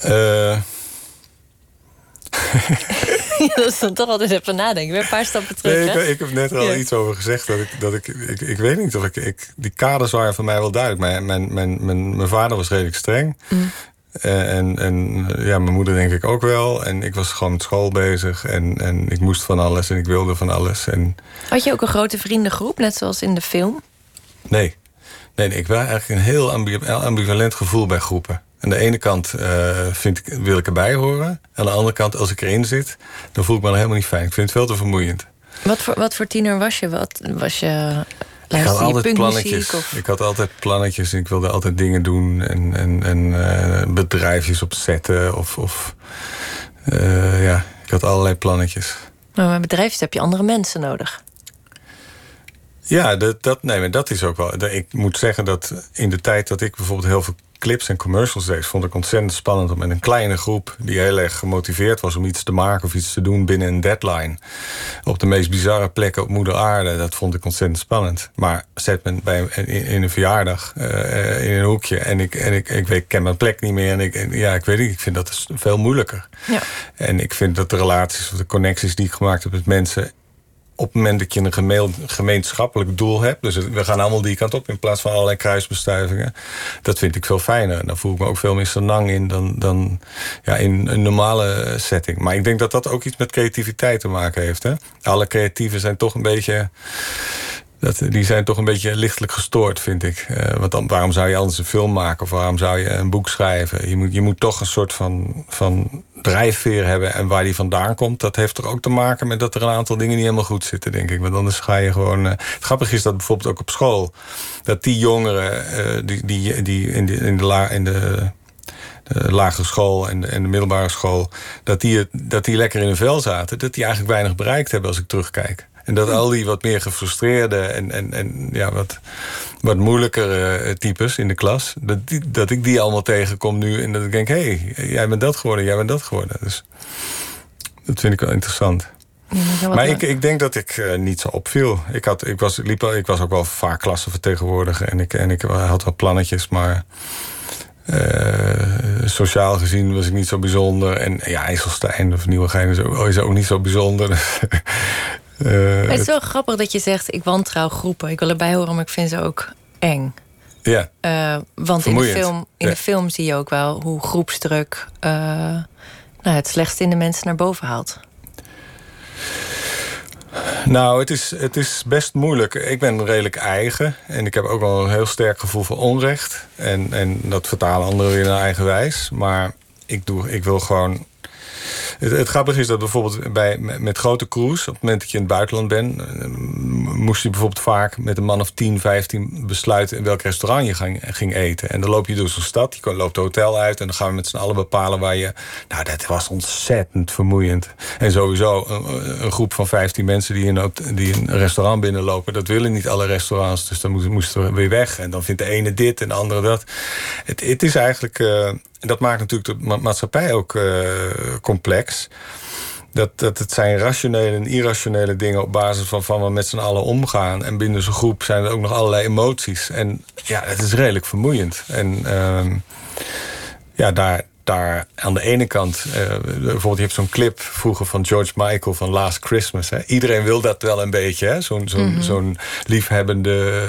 Uh... Ja, dat is dan toch altijd even nadenken. Weer een paar stappen terug. Nee, ik, ik heb net al ja. iets over gezegd. Dat ik, dat ik, ik, ik weet niet of ik, ik... Die kaders waren voor mij wel duidelijk. Mijn, mijn, mijn, mijn, mijn vader was redelijk streng. Mm. En, en ja, mijn moeder denk ik ook wel. En ik was gewoon met school bezig. En, en ik moest van alles en ik wilde van alles. En... Had je ook een grote vriendengroep, net zoals in de film? Nee. Nee, nee ik was eigenlijk een heel ambivalent gevoel bij groepen. Aan de ene kant uh, vind ik, wil ik erbij horen. Aan de andere kant, als ik erin zit, dan voel ik me helemaal niet fijn. Ik vind het veel te vermoeiend. Wat voor, wat voor tiener was je? Wat was je? Ik had altijd plannetjes. Of? Ik had altijd plannetjes. En ik wilde altijd dingen doen. En, en, en uh, bedrijfjes opzetten. Of, of uh, ja, ik had allerlei plannetjes. Maar bij bedrijfjes heb je andere mensen nodig. Ja, dat, dat, nee, maar dat is ook wel... Ik moet zeggen dat in de tijd dat ik bijvoorbeeld heel veel clips en commercials deed, vond ik ontzettend spannend om met een kleine groep die heel erg gemotiveerd was om iets te maken of iets te doen binnen een deadline op de meest bizarre plekken op moeder aarde, dat vond ik ontzettend spannend. Maar zet me bij, in, in een verjaardag uh, in een hoekje en ik, en ik, ik, weet, ik ken mijn plek niet meer en ik, en, ja, ik weet niet, ik vind dat veel moeilijker. Ja. En ik vind dat de relaties of de connecties die ik gemaakt heb met mensen op het moment dat je een gemeen, gemeenschappelijk doel hebt, dus we gaan allemaal die kant op in plaats van allerlei kruisbestuivingen, dat vind ik veel fijner. En daar voel ik me ook veel meer senang in dan, dan ja, in een normale setting. Maar ik denk dat dat ook iets met creativiteit te maken heeft. Hè? Alle creatieven zijn toch een beetje... Dat, die zijn toch een beetje lichtelijk gestoord, vind ik. Uh, want dan, waarom zou je anders een film maken? Of waarom zou je een boek schrijven? Je moet, je moet toch een soort van, van drijfveer hebben. En waar die vandaan komt, dat heeft toch ook te maken met dat er een aantal dingen niet helemaal goed zitten, denk ik. Want anders ga je gewoon... Uh... Het grappige is dat bijvoorbeeld ook op school, dat die jongeren uh, die, die, die in de... In de, la, in de de lagere school en de, en de middelbare school, dat die, dat die lekker in hun vel zaten, dat die eigenlijk weinig bereikt hebben als ik terugkijk. En dat al die wat meer gefrustreerde en, en, en ja, wat, wat moeilijkere types in de klas, dat, die, dat ik die allemaal tegenkom nu en dat ik denk, hé, hey, jij bent dat geworden, jij bent dat geworden. Dus dat vind ik wel interessant. Ja, maar ik, ik denk dat ik uh, niet zo opviel. Ik, had, ik, was, liep, ik was ook wel vaak klassenvertegenwoordiger en ik, en ik had wel plannetjes, maar uh, sociaal gezien was ik niet zo bijzonder. En ja, IJsselstein of Nieuwegein is ook, is ook niet zo bijzonder. Uh, maar het is wel grappig dat je zegt, ik wantrouw groepen. Ik wil erbij horen, maar ik vind ze ook eng. Ja, yeah. uh, Want Vermoeiend. in, de film, in yeah. de film zie je ook wel hoe groepsdruk uh, nou, het slechtste in de mensen naar boven haalt. Nou, het is, het is best moeilijk. Ik ben redelijk eigen. En ik heb ook wel een heel sterk gevoel voor onrecht. En, en dat vertalen anderen weer naar eigen wijs. Maar ik, doe, ik wil gewoon... Het, het grappige is dat bijvoorbeeld bij, met grote crews, op het moment dat je in het buitenland bent, moest je bijvoorbeeld vaak met een man of tien, vijftien besluiten in welk restaurant je ging, ging eten. En dan loop je door zo'n stad, je loopt het hotel uit en dan gaan we met z'n allen bepalen waar je... Nou, dat was ontzettend vermoeiend. En sowieso, een, een groep van vijftien mensen die in, die in een restaurant binnenlopen, dat willen niet alle restaurants, dus dan moesten, moesten we weer weg. En dan vindt de ene dit en de andere dat. Het, het is eigenlijk... Uh, En dat maakt natuurlijk de maatschappij ook uh, complex. Dat, dat het zijn rationele en irrationele dingen op basis van, van we met z'n allen omgaan. En binnen zo'n groep zijn er ook nog allerlei emoties. En ja, het is redelijk vermoeiend. En uh, ja, daar, daar aan de ene kant... Uh, bijvoorbeeld, je hebt zo'n clip vroeger van George Michael van Last Christmas. Hè? Iedereen wil dat wel een beetje, hè? Zo'n, zo'n, mm-hmm. zo'n liefhebbende...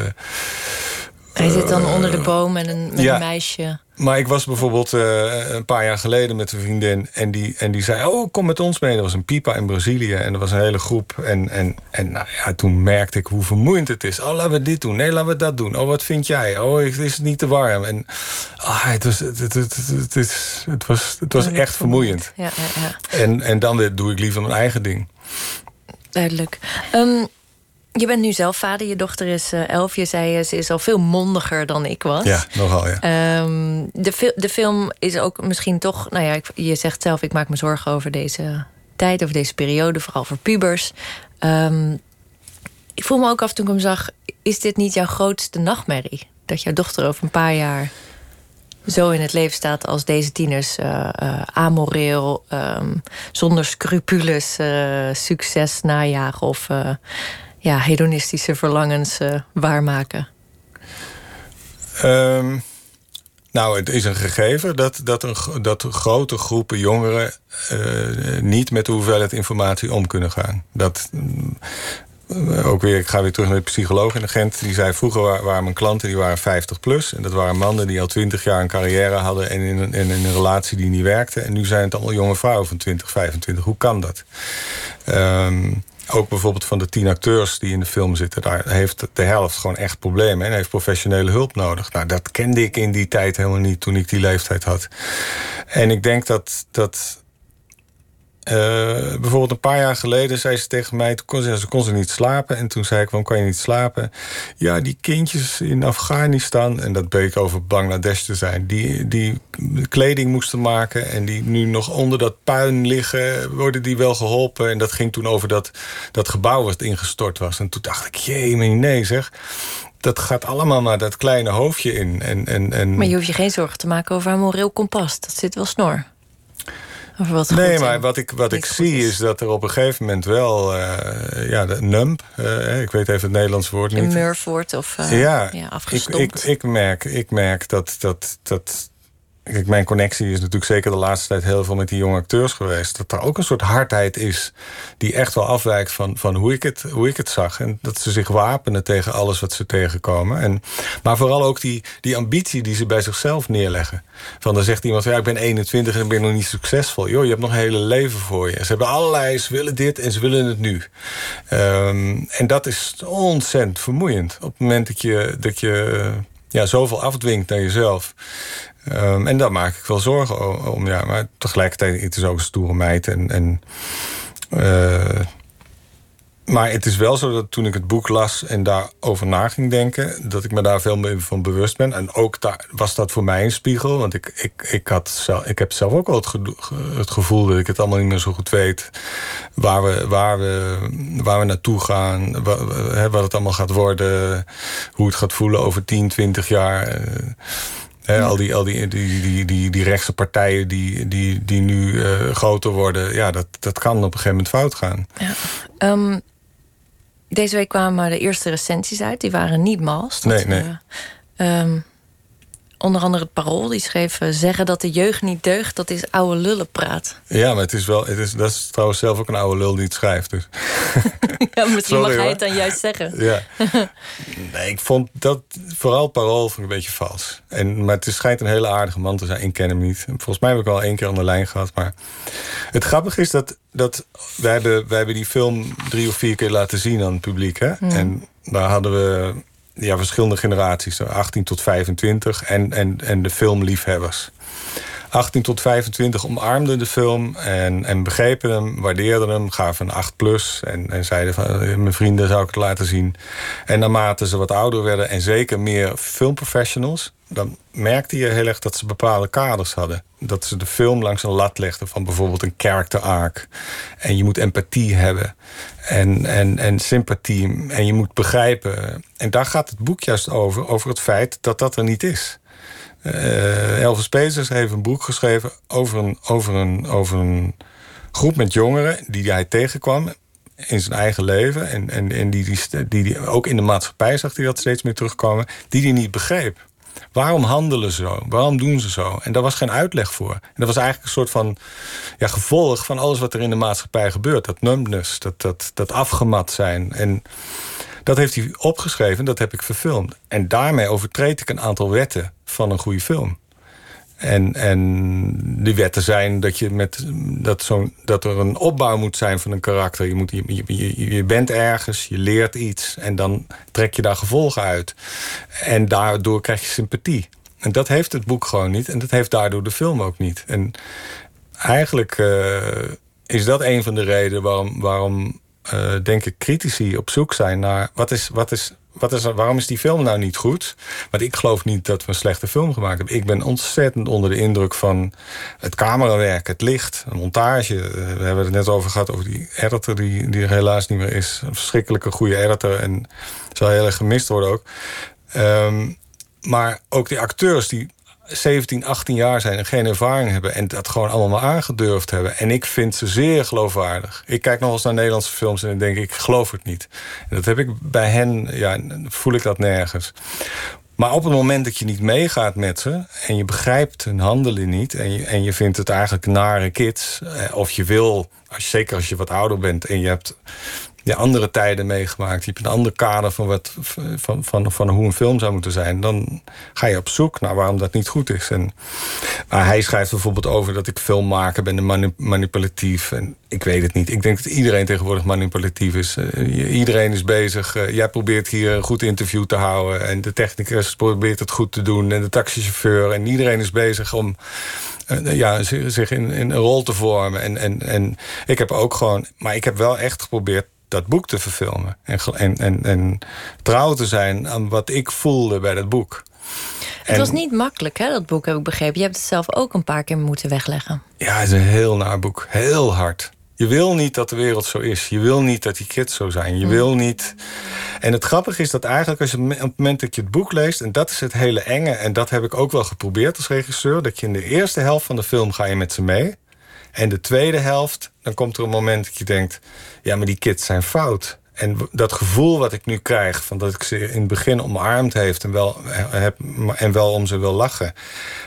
Hij zit dan onder de boom en een, met ja, een meisje. Maar ik was bijvoorbeeld uh, een paar jaar geleden met een vriendin. En die, en die zei, oh, kom met ons mee. Er was een pipa in Brazilië. En er was een hele groep. En, en, en nou ja, toen merkte ik hoe vermoeiend het is. Oh, laten we dit doen. Nee, laten we dat doen. Oh, wat vind jij? Oh, is het niet te warm? En ah, het, was, het, het, het, het, is, het, was, het was echt vermoeiend. Ja, ja, ja. En, en dan weer doe ik liever mijn eigen ding. Duidelijk. Um, Je bent nu zelf vader, je dochter is elf. Je zei, ze is al veel mondiger dan ik was. Ja, nogal, ja. Um, de, de film is ook misschien toch... Nou ja, ik, je zegt zelf, ik maak me zorgen over deze tijd, over deze periode. Vooral voor pubers. Um, ik voel me ook af toen ik hem zag... Is dit niet jouw grootste nachtmerrie? Dat jouw dochter over een paar jaar zo in het leven staat als deze tieners. Uh, uh, amoreel, um, zonder scrupules, uh, succes najagen of... Uh, ja, hedonistische verlangens uh, waarmaken? Um, nou, het is een gegeven dat, dat, een, dat grote groepen jongeren... Uh, niet met de hoeveelheid informatie om kunnen gaan. Dat... Um, Ook weer, ik ga weer terug naar de psycholoog in Gent. Die zei, vroeger waren mijn klanten die waren vijftig plus. En dat waren mannen die al twintig jaar een carrière hadden... en in een, in een relatie die niet werkte. En nu zijn het allemaal jonge vrouwen van twintig, vijfentwintig. Hoe kan dat? Um, ook bijvoorbeeld van de tien acteurs die in de film zitten... daar heeft de helft gewoon echt problemen. En heeft professionele hulp nodig. Nou, dat kende ik in die tijd helemaal niet toen ik die leeftijd had. En ik denk dat... dat Uh, bijvoorbeeld een paar jaar geleden zei ze tegen mij... Toen kon ze, ze kon ze niet slapen. En toen zei ik, waarom kan je niet slapen? Ja, die kindjes in Afghanistan... en dat bleek over Bangladesh te zijn... die, die kleding moesten maken... en die nu nog onder dat puin liggen... worden die wel geholpen? En dat ging toen over dat, dat gebouw wat ingestort was. En toen dacht ik, jee, maar nee zeg... dat gaat allemaal naar dat kleine hoofdje in. En, en, en... Maar je hoeft je geen zorgen te maken over haar moreel kompas. Dat zit wel snor. Nee, maar wat ik, wat ik zie is. is dat er op een gegeven moment wel... Uh, ja, de nump, uh, ik weet even het Nederlands woord niet. Een murf wordt of uh, ja, ja, afgestompt. Ik, ik, ik, merk, ik merk dat... dat, dat kijk, mijn connectie is natuurlijk zeker de laatste tijd... heel veel met die jonge acteurs geweest. Dat er ook een soort hardheid is... die echt wel afwijkt van, van hoe, ik het, hoe ik het zag. En dat ze zich wapenen tegen alles wat ze tegenkomen. En, maar vooral ook die, die ambitie die ze bij zichzelf neerleggen. Van dan zegt iemand, ja, ik ben eenentwintig en ik ben nog niet succesvol. Joh, je hebt nog een hele leven voor je. Ze hebben allerlei, ze willen dit en ze willen het nu. Um, en dat is ontzettend vermoeiend. Op het moment dat je, dat je ja, zoveel afdwingt naar jezelf... Um, en daar maak ik wel zorgen om, ja. Maar tegelijkertijd, het is ook een stoere meid. En, en uh, Maar het is wel zo dat toen ik het boek las en daarover na ging denken, dat ik me daar veel meer van bewust ben. En ook daar was dat voor mij een spiegel. Want ik, ik, ik, had zelf, ik heb zelf ook wel het, gedo- het gevoel dat ik het allemaal niet meer zo goed weet. Waar we, waar we, waar we naartoe gaan. Wat, wat het allemaal gaat worden. Hoe het gaat voelen over tien, twintig jaar. He, al die, al die, die, die, die, die rechtse partijen die, die, die nu uh, groter worden. Ja, dat, dat kan op een gegeven moment fout gaan. Ja, um, deze week kwamen de eerste recensies uit. Die waren niet mals. Nee, nee. Uh, um, onder andere het Parool. Die schreef uh, zeggen dat de jeugd niet deugt. Dat is oude lullenpraat. Ja, maar het is wel, het is, dat is trouwens zelf ook een oude lul die het schrijft. Dus. Ja, misschien mag hij het dan juist zeggen. Ja. Nee, ik vond dat vooral Parool vond ik een beetje vals. En, maar het is, schijnt een hele aardige man te zijn. Ik ken hem niet. Volgens mij heb ik wel één keer aan de lijn gehad. Maar het grappige is dat, dat wij, hebben, wij hebben die film drie of vier keer laten zien aan het publiek. Hè? Mm. En daar hadden we ja, verschillende generaties. achttien tot vijfentwintig en, en, en de filmliefhebbers. achttien tot vijfentwintig omarmden de film en, en begrepen hem, waardeerden hem, gaven een acht plus en, en zeiden van mijn vrienden zou ik het laten zien. En naarmate ze wat ouder werden en zeker meer filmprofessionals, dan merkte je heel erg dat ze bepaalde kaders hadden. Dat ze de film langs een lat legden van bijvoorbeeld een character arc. En je moet empathie hebben en, en, en sympathie en je moet begrijpen. En daar gaat het boek juist over, over het feit dat dat er niet is. Uh, Elvis Peeters heeft een boek geschreven over een, over, een, over een groep met jongeren die hij tegenkwam in zijn eigen leven. En, en, en die, die, die, die ook in de maatschappij zag hij dat steeds meer terugkomen, die hij niet begreep. Waarom handelen ze zo? Waarom doen ze zo? En daar was geen uitleg voor. En dat was eigenlijk een soort van ja, gevolg van alles wat er in de maatschappij gebeurt. Dat numbness, dat, dat, dat afgemat zijn. En dat heeft hij opgeschreven en dat heb ik verfilmd. En daarmee overtreed ik een aantal wetten van een goede film. En, en die wetten zijn dat, je met, dat, zo'n, dat er een opbouw moet zijn van een karakter. Je, moet, je, je, je bent ergens, je leert iets en dan trek je daar gevolgen uit. En daardoor krijg je sympathie. En dat heeft het boek gewoon niet en dat heeft daardoor de film ook niet. En eigenlijk uh, is dat een van de redenen waarom... waarom Uh, denk ik, critici op zoek zijn naar wat is, wat is, wat is, waarom is die film nou niet goed? Want ik geloof niet dat we een slechte film gemaakt hebben. Ik ben ontzettend onder de indruk van het camerawerk, het licht, de montage. Uh, we hebben het net over gehad over die editor die, die er helaas niet meer is. Een verschrikkelijke goede editor en zal heel erg gemist worden ook. Um, maar ook die acteurs die zeventien, achttien jaar zijn en geen ervaring hebben en dat gewoon allemaal maar aangedurfd hebben. En ik vind ze zeer geloofwaardig. Ik kijk nog eens naar Nederlandse films en denk ik geloof het niet. En dat heb ik bij hen, ja, voel ik dat nergens. Maar op het moment dat je niet meegaat met ze en je begrijpt hun handelen niet en je, en je vindt het eigenlijk nare kids, of je wil, als, zeker als je wat ouder bent en je hebt ja, andere tijden meegemaakt, je hebt een ander kader van, wat, van, van, van hoe een film zou moeten zijn, dan ga je op zoek naar waarom dat niet goed is. En, maar hij schrijft bijvoorbeeld over dat ik filmmaker ben en manu- manipulatief. En ik weet het niet. Ik denk dat iedereen tegenwoordig manipulatief is. Uh, iedereen is bezig. Uh, jij probeert hier een goed interview te houden en de technicus probeert het goed te doen en de taxichauffeur en iedereen is bezig om ja, zich in, in een rol te vormen. En, en, en ik heb ook gewoon... Maar ik heb wel echt geprobeerd dat boek te verfilmen. En, en, en, en trouw te zijn aan wat ik voelde bij dat boek. Het en, was niet makkelijk, hè, dat boek, heb ik begrepen. Je hebt het zelf ook een paar keer moeten wegleggen. Ja, het is een heel naar boek. Heel hard. Je wil niet dat de wereld zo is. Je wil niet dat die kids zo zijn. Je mm. wil niet... En het grappige is dat eigenlijk als je, op het moment dat je het boek leest... en dat is het hele enge, en dat heb ik ook wel geprobeerd als regisseur... dat je in de eerste helft van de film ga je met ze mee... en de tweede helft, dan komt er een moment dat je denkt... ja, maar die kids zijn fout. En dat gevoel wat ik nu krijg, van dat ik ze in het begin omarmd heeft... en wel, heb, en wel om ze wil lachen...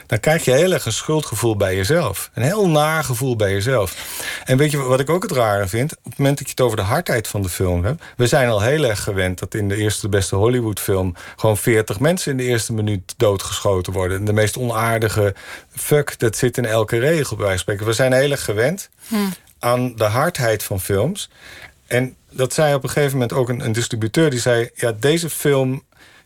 dan krijg je heel erg een schuldgevoel bij jezelf. Een heel naar gevoel bij jezelf. En weet je wat ik ook het rare vind? Op het moment dat je het over de hardheid van de film hebt... we zijn al heel erg gewend dat in de eerste beste Hollywoodfilm... gewoon veertig mensen in de eerste minuut doodgeschoten worden. En de meest onaardige fuck, dat zit in elke regel bij wijze van spreken. We zijn heel erg gewend hm. aan de hardheid van films... En dat zei op een gegeven moment ook een, een distributeur... die zei, ja, deze film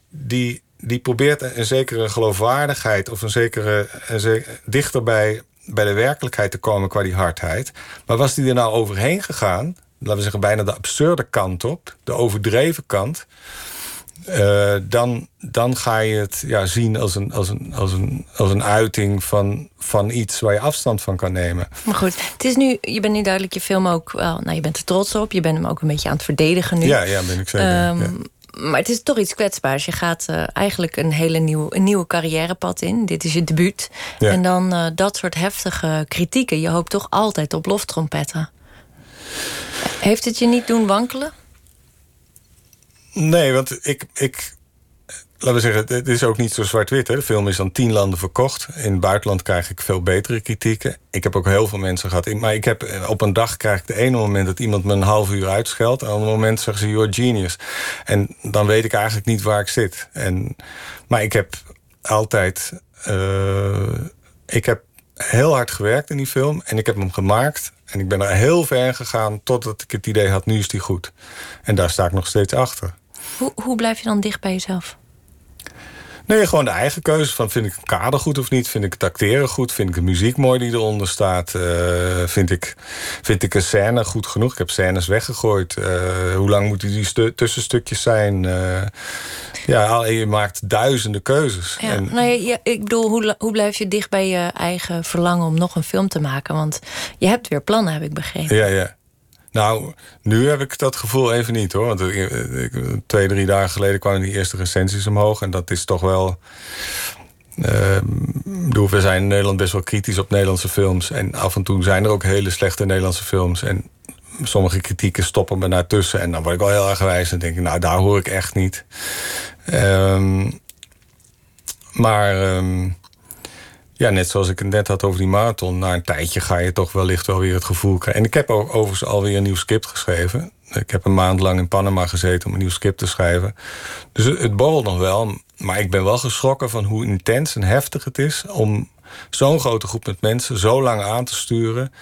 die, die probeert een, een zekere geloofwaardigheid... of een zekere, een zekere dichter bij, bij de werkelijkheid te komen qua die hardheid. Maar was die er nou overheen gegaan... laten we zeggen, bijna de absurde kant op, de overdreven kant. Uh, dan, dan ga je het ja, zien als een, als een, als een, als een uiting van, van iets waar je afstand van kan nemen. Maar goed, het is nu, je bent nu duidelijk je film ook... Well, nou, je bent er trots op, je bent hem ook een beetje aan het verdedigen nu. Ja, ja, ben ik zeker. Um, ja. Maar het is toch iets kwetsbaars. Je gaat uh, eigenlijk een hele nieuw, een nieuwe carrièrepad in. Dit is je debuut. Ja. En dan uh, dat soort heftige kritieken. Je hoopt toch altijd op loftrompetten. Heeft het je niet doen wankelen? Nee, want ik, ik... Laten we zeggen, het is ook niet zo zwart-wit. Hè? De film is aan tien landen verkocht. In het buitenland krijg ik veel betere kritieken. Ik heb ook heel veel mensen gehad. Maar ik heb, op een dag krijg ik de ene moment dat iemand me een half uur uitscheldt. En op een moment zeggen ze, you're genius. En dan weet ik eigenlijk niet waar ik zit. En, maar ik heb altijd... Uh, ik heb heel hard gewerkt in die film. En ik heb hem gemaakt. En ik ben er heel ver gegaan totdat ik het idee had, nu is die goed. En daar sta ik nog steeds achter. Hoe, hoe blijf je dan dicht bij jezelf? Nee, gewoon de eigen keuze van vind ik het kader goed of niet? Vind ik het acteren goed? Vind ik de muziek mooi die eronder staat? Uh, vind, ik, vind ik een scène goed genoeg? Ik heb scènes weggegooid. Uh, hoe lang moeten die stu- tussenstukjes zijn? Uh, ja, je maakt duizenden keuzes. Ja, en, nou ja, ja, ik bedoel, hoe, hoe blijf je dicht bij je eigen verlangen om nog een film te maken? Want je hebt weer plannen, heb ik begrepen. Ja, ja. Nou, nu heb ik dat gevoel even niet, hoor. Want twee, drie dagen geleden kwamen die eerste recensies omhoog. En dat is toch wel... Uh, bedoel, we zijn in Nederland best wel kritisch op Nederlandse films. En af en toe zijn er ook hele slechte Nederlandse films. En sommige kritieken stoppen me daartussen. En dan word ik al heel erg wijs en denk ik, nou, daar hoor ik echt niet. Um, maar... Um, Ja, net zoals ik het net had over die marathon. Na een tijdje ga je toch wellicht wel weer het gevoel krijgen. En ik heb ook overigens alweer een nieuw script geschreven. Ik heb een maand lang in Panama gezeten om een nieuw script te schrijven. Dus het borrelt nog wel. Maar ik ben wel geschrokken van hoe intens en heftig het is... om zo'n grote groep met mensen zo lang aan te sturen...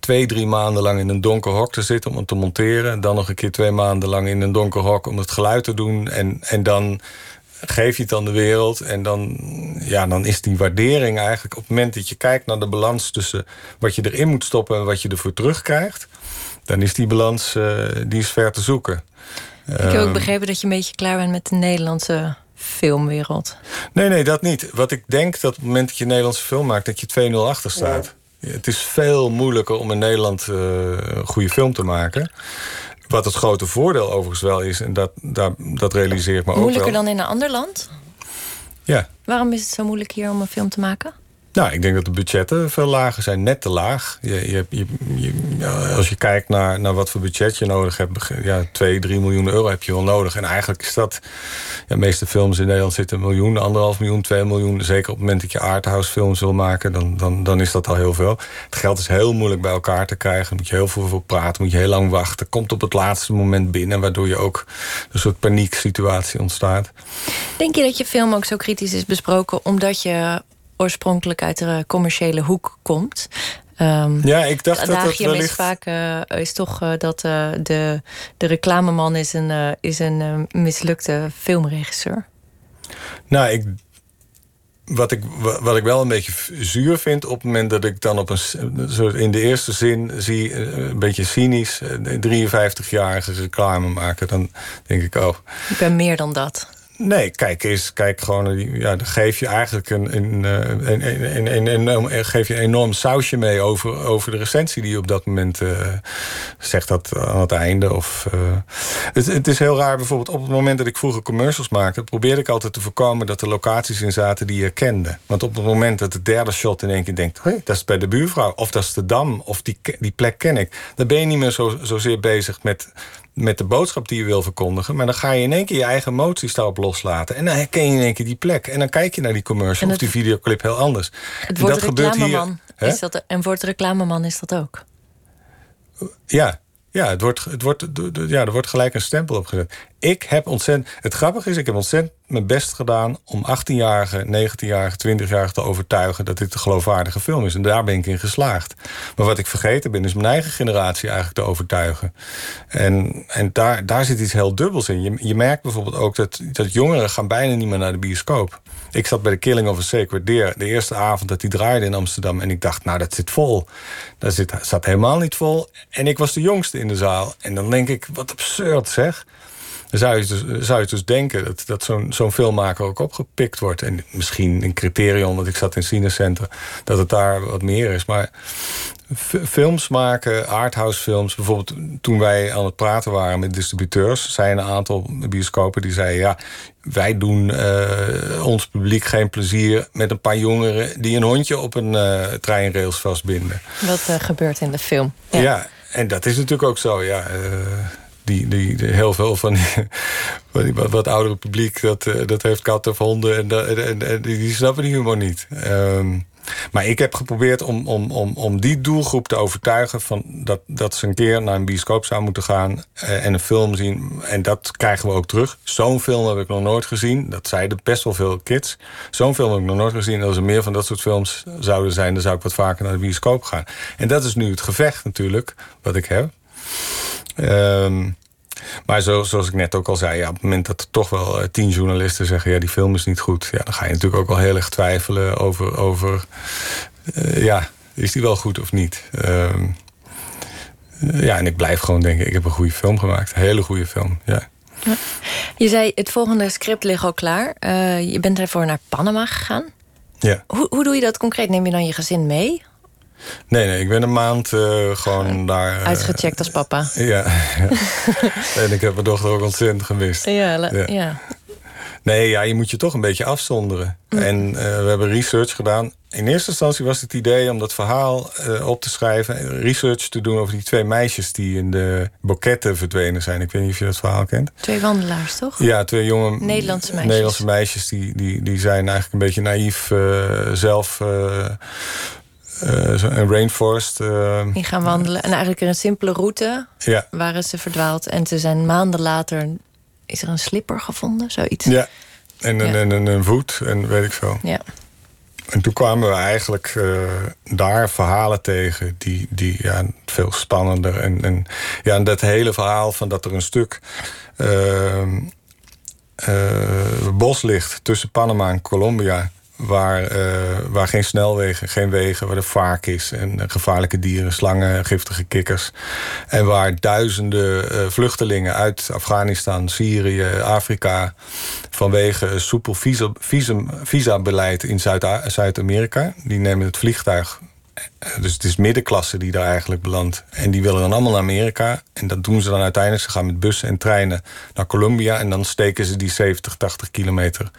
twee, drie maanden lang in een donker hok te zitten om het te monteren... dan nog een keer twee maanden lang in een donker hok om het geluid te doen... en, en dan... geef je het aan de wereld en dan, ja, dan is die waardering eigenlijk... op het moment dat je kijkt naar de balans tussen wat je erin moet stoppen... en wat je ervoor terugkrijgt, dan is die balans uh, die is ver te zoeken. Ik heb um, ook begrepen dat je een beetje klaar bent met de Nederlandse filmwereld. Nee, nee, dat niet. Wat ik denk dat op het moment dat je een Nederlandse film maakt... dat je twee nul achter staat. Ja. Het is veel moeilijker om in Nederland uh, een goede film te maken... Wat het grote voordeel overigens wel is, en dat, dat, dat realiseer ik me ook wel. Moeilijker dan in een ander land? Ja. Waarom is het zo moeilijk hier om een film te maken? Nou, ik denk dat de budgetten veel lager zijn. Net te laag. Je, je, je, je, als je kijkt naar, naar wat voor budget je nodig hebt... ja, twee, drie miljoen euro heb je wel nodig. En eigenlijk is dat... Ja, de meeste films in Nederland zitten een miljoen, anderhalf miljoen, twee miljoen. Zeker op het moment dat je arthouse films wil maken... Dan, dan, dan is dat al heel veel. Het geld is heel moeilijk bij elkaar te krijgen. Dan moet je heel veel voor praten, moet je heel lang wachten. Komt op het laatste moment binnen... waardoor je ook een soort panieksituatie ontstaat. Denk je dat je film ook zo kritisch is besproken... omdat je... oorspronkelijk uit de commerciële hoek komt. Um, ja, ik dacht dat dat wellicht... is vaak uh, is toch uh, dat uh, de, de reclameman is een, uh, is een uh, mislukte filmregisseur. Nou, ik, wat, ik, wat ik wel een beetje zuur vind... op het moment dat ik dan op een soort in de eerste zin zie... een beetje cynisch, drieënvijftigjarige reclame maken. Dan denk ik, oh... Ik ben meer dan dat. Nee, kijk eens, kijk gewoon, ja, dan geef je eigenlijk een, een, een, een, een, enorm, geef je een enorm sausje mee over, over de recensie die je op dat moment uh, zegt dat aan het einde. Of, uh, het, het is heel raar, bijvoorbeeld op het moment dat ik vroeger commercials maakte, probeerde ik altijd te voorkomen dat er locaties in zaten die je herkende. Want op het moment dat de derde shot in één keer denkt, hey, dat is bij de buurvrouw, of dat is de Dam, of die, die plek ken ik, dan ben je niet meer zo, zozeer bezig met... met de boodschap die je wil verkondigen... maar dan ga je in één keer je eigen emoties daarop loslaten... en dan herken je in één keer die plek... en dan kijk je naar die commercial het, of die videoclip heel anders. Het woord dat reclameman hier, is dat... en woord reclameman is dat ook? Ja, ja, het wordt, het wordt, ja, er wordt gelijk een stempel op gezet. Ik heb ontzettend... Het grappige is, ik heb ontzettend mijn best gedaan om achttienjarigen, negentienjarigen, twintigjarige te overtuigen dat dit een geloofwaardige film is. En daar ben ik in geslaagd. Maar wat ik vergeten ben, is mijn eigen generatie eigenlijk te overtuigen. En, en daar, daar zit iets heel dubbels in. Je, je merkt bijvoorbeeld ook dat, dat jongeren gaan bijna niet meer naar de bioscoop. Ik zat bij de Killing of a Sacred Deer de eerste avond dat die draaide in Amsterdam. En ik dacht, nou, dat zit vol. Dat zit, zat helemaal niet vol. En ik was de jongste in de zaal. En dan denk ik, wat absurd zeg. Dan zou je dus, zou je dus denken dat, dat zo'n, zo'n filmmaker ook opgepikt wordt. En misschien een criterion, want ik zat in Cinecenter, dat het daar wat meer is. Maar films maken, arthousefilms. Bijvoorbeeld toen wij aan het praten waren met distributeurs, zijn een aantal bioscopen die zeiden, ja, wij doen uh, ons publiek geen plezier met een paar jongeren die een hondje op een uh, treinrails vastbinden. Wat uh, gebeurt in de film. Ja. Ja, en dat is natuurlijk ook zo, ja. Uh, Die, die, die, heel veel van die, wat, wat oudere publiek, dat, dat heeft katten of honden en, en, en die snappen die humor niet. Um, maar ik heb geprobeerd om, om, om, om die doelgroep te overtuigen van dat, dat ze een keer naar een bioscoop zou moeten gaan uh, en een film zien. En dat krijgen we ook terug. Zo'n film heb ik nog nooit gezien. Dat zeiden best wel veel kids. Zo'n film heb ik nog nooit gezien. En als er meer van dat soort films zouden zijn, dan zou ik wat vaker naar de bioscoop gaan. En dat is nu het gevecht natuurlijk, wat ik heb. Um, maar zo, zoals ik net ook al zei, ja, op het moment dat er toch wel uh, tien journalisten zeggen, ja, die film is niet goed, ja, dan ga je natuurlijk ook wel heel erg twijfelen over, over uh, ja, is die wel goed of niet. Um, uh, ja, en ik blijf gewoon denken, ik heb een goede film gemaakt, een hele goede film, ja. Ja. Je zei, het volgende script ligt al klaar. Uh, je bent daarvoor naar Panama gegaan. Ja. Hoe, hoe doe je dat concreet? Neem je dan je gezin mee? Nee, nee, ik ben een maand uh, gewoon uh, daar... Uh, uitgecheckt als papa. Ja, ja. En ik heb mijn dochter ook ontzettend gemist. Ja, la, ja. ja. Nee, ja, je moet je toch een beetje afzonderen. Mm. En uh, we hebben research gedaan. In eerste instantie was het idee om dat verhaal uh, op te schrijven, research te doen over die twee meisjes die in de boketten verdwenen zijn. Ik weet niet of je dat verhaal kent. Twee wandelaars, toch? Ja, twee jonge Nederlandse meisjes. Nederlandse meisjes die, die, die zijn eigenlijk een beetje naïef uh, zelf... Uh, Uh, een rainforest. Uh, die gaan wandelen. En eigenlijk een simpele route ja. waren ze verdwaald. En ze zijn maanden later... Is er een slipper gevonden? Zoiets. Ja, en een, ja. en een, een voet en weet ik veel. Ja. En toen kwamen we eigenlijk uh, daar verhalen tegen... die, die ja, veel spannender... En, en, ja, en dat hele verhaal van dat er een stuk... Uh, uh, bos ligt tussen Panama en Colombia... Waar, uh, waar geen snelwegen, geen wegen, waar er vaak is. En uh, gevaarlijke dieren, slangen, giftige kikkers. En waar duizenden uh, vluchtelingen uit Afghanistan, Syrië, Afrika... vanwege soepel visum, visum, visabeleid in Zuid- Zuid-Amerika... die nemen het vliegtuig... Dus het is middenklasse die daar eigenlijk belandt. En die willen dan allemaal naar Amerika. En dat doen ze dan uiteindelijk. Ze gaan met bussen en treinen naar Colombia. En dan steken ze die zeventig, tachtig kilometer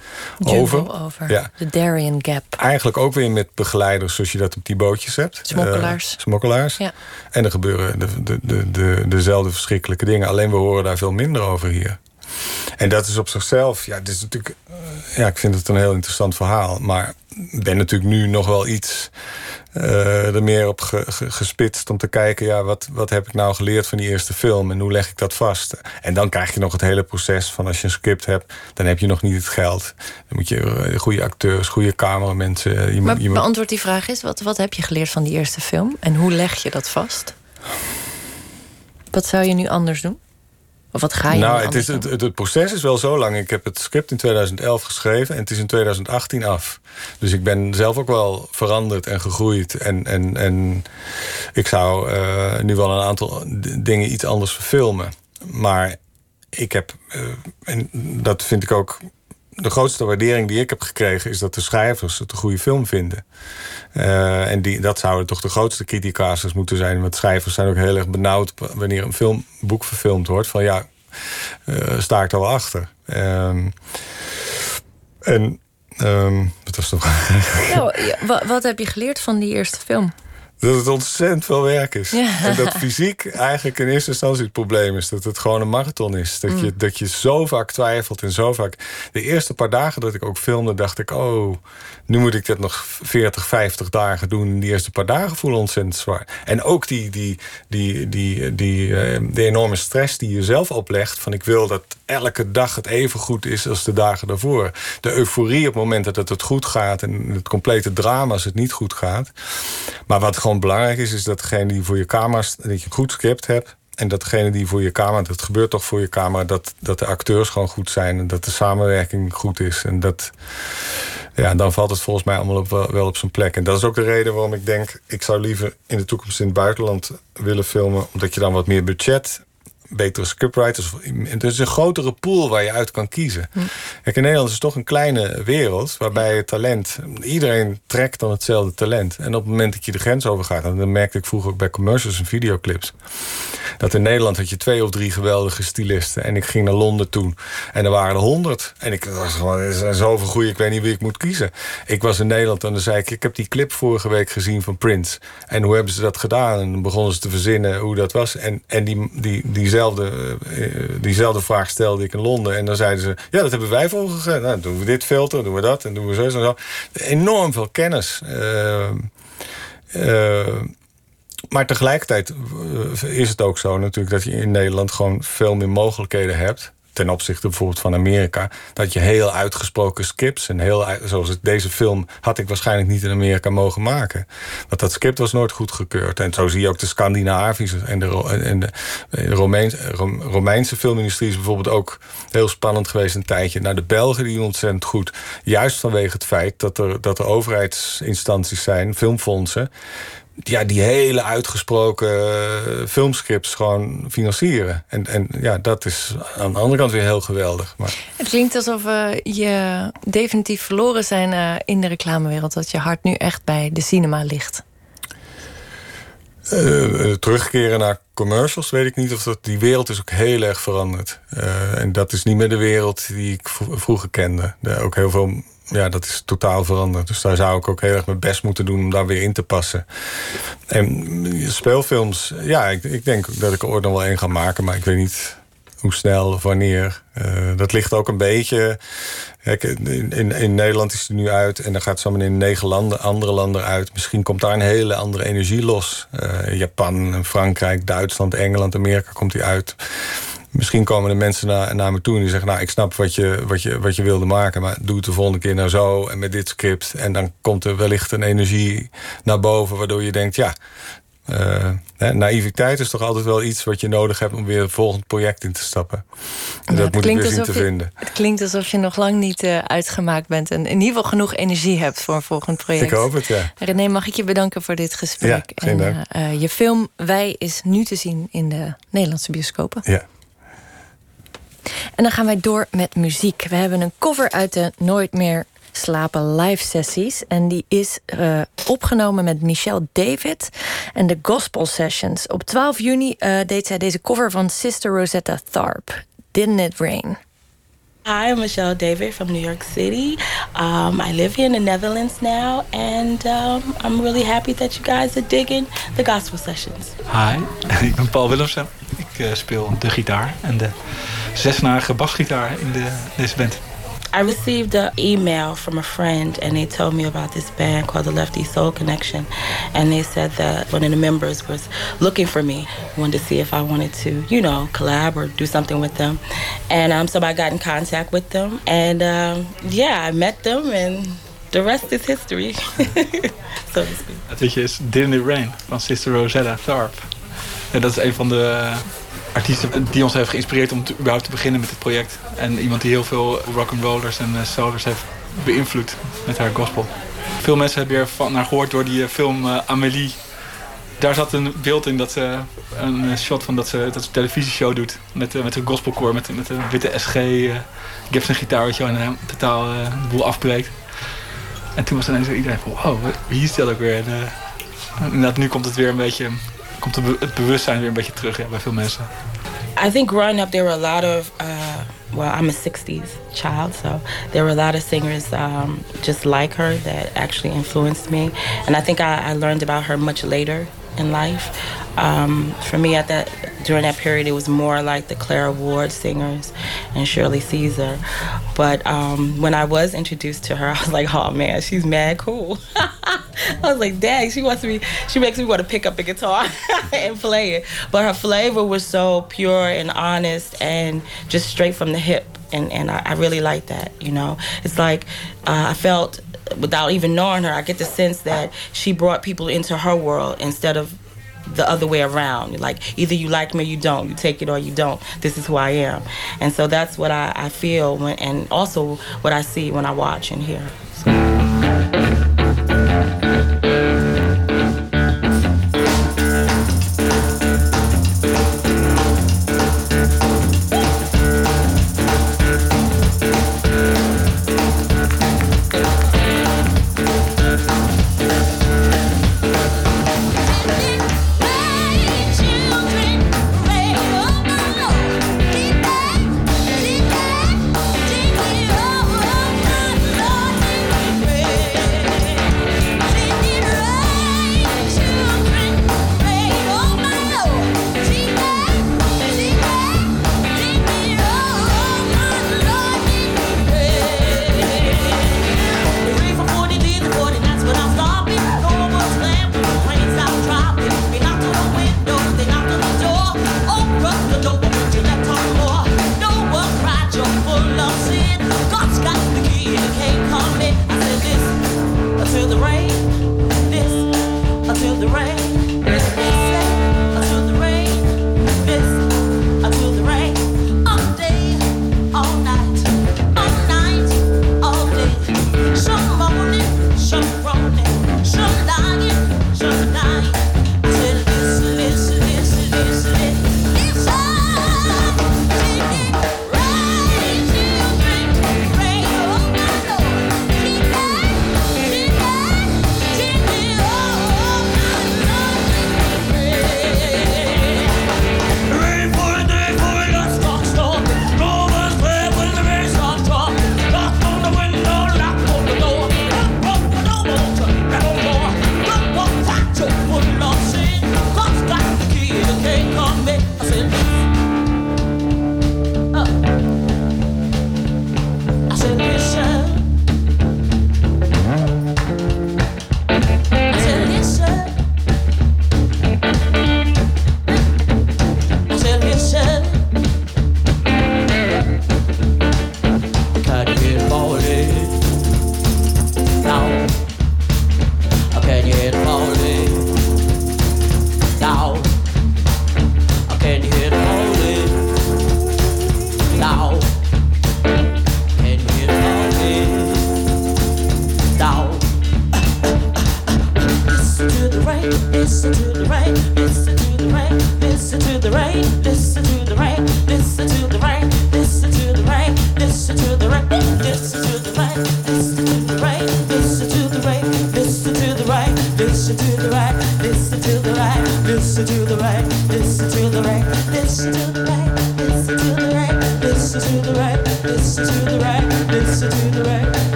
over. over. Ja. De Darien Gap. Eigenlijk ook weer met begeleiders zoals je dat op die bootjes hebt. Smokkelaars. Uh, smokkelaars. Ja. En er gebeuren de, de, de, de, dezelfde verschrikkelijke dingen. Alleen we horen daar veel minder over hier. En dat is op zichzelf... Ja, dit is natuurlijk, ja, ik vind het een heel interessant verhaal. Maar ik ben natuurlijk nu nog wel iets... Uh, er meer op ge, ge, gespitst om te kijken... ja, wat, wat heb ik nou geleerd van die eerste film... en hoe leg ik dat vast? En dan krijg je nog het hele proces van... als je een script hebt, dan heb je nog niet het geld. Dan moet je goede acteurs, goede cameramensen... Iemand, maar iemand... beantwoord die vraag is... Wat, wat heb je geleerd van die eerste film? En hoe leg je dat vast? Wat zou je nu anders doen? Of wat ga je nou, het, is, het, het, het proces is wel zo lang. Ik heb het script in tweeduizend elf geschreven en het is in tweeduizend achttien af. Dus ik ben zelf ook wel veranderd en gegroeid. En, en, en ik zou uh, nu wel een aantal d- dingen iets anders verfilmen. Maar ik heb, uh, en dat vind ik ook... De grootste waardering die ik heb gekregen... is dat de schrijvers het een goede film vinden. Uh, en die, dat zouden toch de grootste criticasters moeten zijn. Want schrijvers zijn ook heel erg benauwd... wanneer een film, boek verfilmd wordt. Van ja, uh, sta ik er wel achter. Um, en um, wat was nog? Nou, ja, wat heb je geleerd van die eerste film? Dat het ontzettend veel werk is. Ja. En dat fysiek eigenlijk in eerste instantie het probleem is. Dat het gewoon een marathon is. Dat, mm. je, dat je zo vaak twijfelt en zo vaak... De eerste paar dagen dat ik ook filmde, dacht ik... oh, nu moet ik dat nog veertig, vijftig dagen doen. En die eerste paar dagen voelen ontzettend zwaar. En ook die, die, die, die, die, die, uh, die enorme stress die je zelf oplegt... van ik wil dat elke dag het even goed is als de dagen daarvoor. De euforie op het moment dat het goed gaat en het complete drama als het niet goed gaat. Maar wat gewoon belangrijk is, is dat degene die voor je camera, dat je een goed script hebt. En dat degene die voor je camera, dat gebeurt toch voor je camera, dat, dat de acteurs gewoon goed zijn en dat de samenwerking goed is. En dat, ja, dan valt het volgens mij allemaal op, wel op zijn plek. En dat is ook de reden waarom ik denk, ik zou liever in de toekomst in het buitenland willen filmen, omdat je dan wat meer budget, betere scriptwriters. Het is een grotere pool waar je uit kan kiezen. Hm. Kijk, in Nederland is het toch een kleine wereld waarbij het talent, iedereen trekt dan hetzelfde talent. En op het moment dat je de grens overgaat, en dat merkte ik vroeger ook bij commercials en videoclips, dat in Nederland had je twee of drie geweldige stylisten. En ik ging naar Londen toen. En er waren er honderd. En ik was gewoon, er zijn zoveel goeie, ik weet niet wie ik moet kiezen. Ik was in Nederland en dan zei ik, ik heb die clip vorige week gezien van Prince. En hoe hebben ze dat gedaan? En dan begonnen ze te verzinnen hoe dat was. En, en die, die, diezelfde Diezelfde vraag stelde ik in Londen. En dan zeiden ze, ja, dat hebben wij voorgegeven. Nou, doen we dit filter, doen we dat en doen we zo en zo. Enorm veel kennis. Uh, uh, maar tegelijkertijd is het ook zo natuurlijk dat je in Nederland gewoon veel meer mogelijkheden hebt. Ten opzichte bijvoorbeeld van Amerika. Dat je heel uitgesproken skips. En heel uit, zoals het, deze film had ik waarschijnlijk niet in Amerika mogen maken. Want dat script was nooit goedgekeurd. En zo zie je ook de Scandinavische en de, en de Romeins, Romeinse filmindustrie is bijvoorbeeld ook heel spannend geweest een tijdje. Nou, de Belgen die doen ontzettend goed. Juist vanwege het feit dat er, dat er overheidsinstanties zijn, filmfondsen, ja, die hele uitgesproken uh, filmscripts gewoon financieren. En, en ja, dat is aan de andere kant weer heel geweldig. Maar het klinkt alsof uh, je definitief verloren zijn uh, in de reclamewereld. Dat je hart nu echt bij de cinema ligt. Uh, terugkeren naar commercials, weet ik niet. Of dat, die wereld is ook heel erg veranderd. Uh, en dat is niet meer de wereld die ik v- vroeger kende. De, ook heel veel... Ja, dat is totaal veranderd. Dus daar zou ik ook heel erg mijn best moeten doen om daar weer in te passen. En speelfilms, ja, ik, ik denk dat ik er ooit nog wel één ga maken, maar ik weet niet hoe snel of wanneer. Uh, dat ligt ook een beetje. Kijk, in, in, in Nederland is het nu uit en dan gaat het zo meteen in negen landen, andere landen uit. Misschien komt daar een hele andere energie los. Uh, Japan, Frankrijk, Duitsland, Engeland, Amerika komt die uit. Misschien komen er mensen naar, naar me toe en die zeggen, nou, ik snap wat je, wat je, wat je wilde maken, maar doe het de volgende keer nou zo en met dit script. En dan komt er wellicht een energie naar boven waardoor je denkt, ja, uh, hè, naïviteit is toch altijd wel iets wat je nodig hebt om weer het volgende project in te stappen. En nou, dat moet ik weer zien te je, vinden. Het klinkt alsof je nog lang niet uh, uitgemaakt bent en in ieder geval genoeg energie hebt voor een volgend project. Ik hoop het, ja. René, mag ik je bedanken voor dit gesprek. Ja, en uh, uh, je film Wij is nu te zien in de Nederlandse bioscopen. Ja. En dan gaan wij door met muziek. We hebben een cover uit de Nooit meer slapen live sessies. En die is uh, opgenomen met Michelle David en de Gospel Sessions. Op twaalf juni uh, deed zij deze cover van Sister Rosetta Tharpe. Didn't It Rain? Hi, I'm Michelle David from New York City. Um, I live here in the Netherlands now, and um, I'm really happy that you guys are digging the gospel sessions. Hi, ik ben Paul Willemsen. Ik uh, speel de gitaar en de zesnarige basgitaar in de, deze band. I received an email from a friend and they told me about this band called the Lefty Soul Connection. And they said that one of the members was looking for me, wanted to see if I wanted to, you know, collab or do something with them. And um, so I got in contact with them. And um, yeah, I met them and the rest is history. So to speak. Het liedje is Didn't It Rain van Sister Rosetta Tharpe. En dat is een van de artiesten die ons heeft geïnspireerd om te, überhaupt te beginnen met het project. En iemand die heel veel rock'n'rollers en soulers heeft beïnvloed met haar gospel. Veel mensen hebben er van haar gehoord door die film uh, Amélie. Daar zat een beeld in, dat ze, een shot van dat ze, dat ze een televisieshow doet. Met, uh, met een gospelkoor, met, met een witte S G. Uh, Gibson gitaar, weet je wel, en uh, totaal uh, de boel afbreekt. En toen was ineens iedereen van, wow, wie is dat ook weer? En, uh, inderdaad, nu komt het weer een beetje... komt het bewustzijn weer een beetje terug, ja, bij veel mensen. I think growing up there were a lot of, uh, well, I'm a sixties child, so there were a lot of singers um, just like her that actually influenced me. And I think I, I learned about her much later in life. Um, for me, at that during that period, it was more like the Clara Ward singers and Shirley Caesar. But um, when I was introduced to her, I was like, oh man, she's mad cool. I was like, dang, she wants me. She makes me want to pick up a guitar and play it. But her flavor was so pure and honest and just straight from the hip, and and I, I really like that. You know, it's like uh, I felt without even knowing her, I get the sense that she brought people into her world instead of the other way around. Like, either you like me or you don't. You take it or you don't. This is who I am. And so that's what I, I feel when, and also what I see when I watch and hear. So.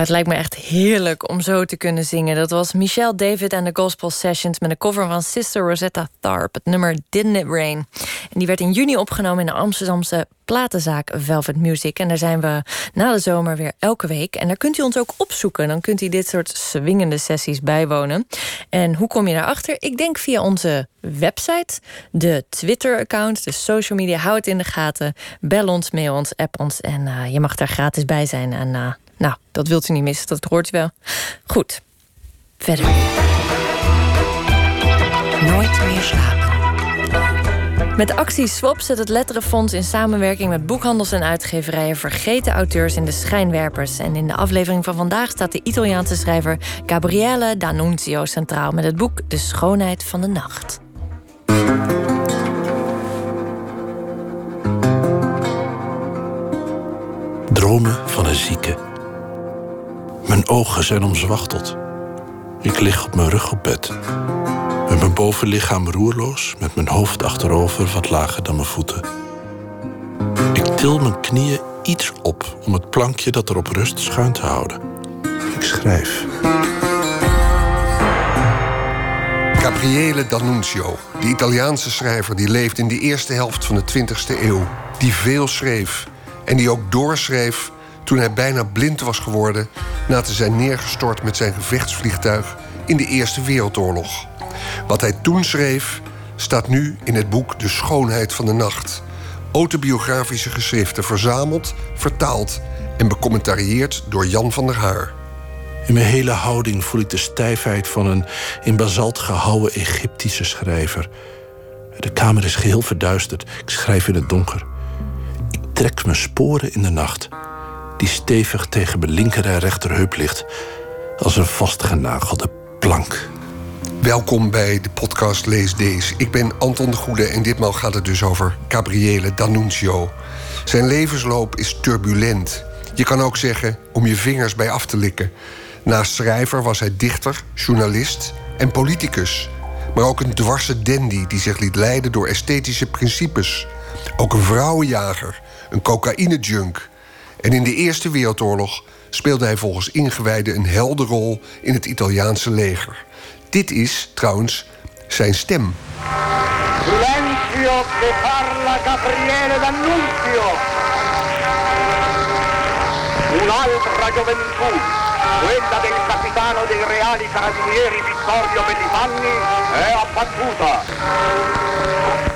Het lijkt me echt heerlijk om zo te kunnen zingen. Dat was Michelle David en de Gospel Sessions met een cover van Sister Rosetta Tharpe, het nummer Didn't It Rain. En die werd in juni opgenomen in de Amsterdamse platenzaak Velvet Music. En daar zijn we na de zomer weer elke week. En daar kunt u ons ook opzoeken. Dan kunt u dit soort swingende sessies bijwonen. En hoe kom je daarachter? Ik denk via onze website, de Twitter-account, de social media. Hou het in de gaten. Bel ons, mail ons, app ons. En uh, je mag daar gratis bij zijn. En uh, nou, dat wilt u niet missen, dat hoort u wel. Goed, verder. Nooit meer slapen. Met de actie Swap zet het Letterenfonds in samenwerking met boekhandels en uitgeverijen vergeten auteurs in de schijnwerpers. En in de aflevering van vandaag staat de Italiaanse schrijver Gabriele D'Annunzio centraal met het boek De Schönheit van de Nacht. Dromen van een zieke. Mijn ogen zijn omzwachteld. Ik lig op mijn rug op bed. Met mijn bovenlichaam roerloos, met mijn hoofd achterover wat lager dan mijn voeten. Ik til mijn knieën iets op om het plankje dat erop rust schuin te houden. Ik schrijf. Gabriele D'Annunzio, de Italiaanse schrijver die leefde in de eerste helft van de twintigste eeuw. Die veel schreef en die ook doorschreef toen hij bijna blind was geworden na te zijn neergestort met zijn gevechtsvliegtuig in de Eerste Wereldoorlog. Wat hij toen schreef, staat nu in het boek De Schönheit van de Nacht. Autobiografische geschriften verzameld, vertaald en becommentarieerd door Jan van der Haar. In mijn hele houding voel ik de stijfheid van een in basalt gehouwen Egyptische schrijver. De kamer is geheel verduisterd, ik schrijf in het donker. Ik trek mijn sporen in de nacht, die stevig tegen mijn linker en rechterheup ligt, als een vastgenagelde plank. Welkom bij de podcast Lees Dees. Ik ben Anton de Goede en ditmaal gaat het dus over Gabriele D'Annunzio. Zijn levensloop is turbulent. Je kan ook zeggen om je vingers bij af te likken. Naast schrijver was hij dichter, journalist en politicus. Maar ook een dwarse dandy die zich liet leiden door esthetische principes. Ook een vrouwenjager, een cocaïnejunk. En in de Eerste Wereldoorlog speelde hij volgens ingewijden een heldenrol in het Italiaanse leger. Dit is, trouwens, zijn stem. Silenzio che parla Gabriele D'Annunzio. Un'altra gioventù, quella del capitano dei reali carabinieri Vittorio Bellimanni, è abbattuta.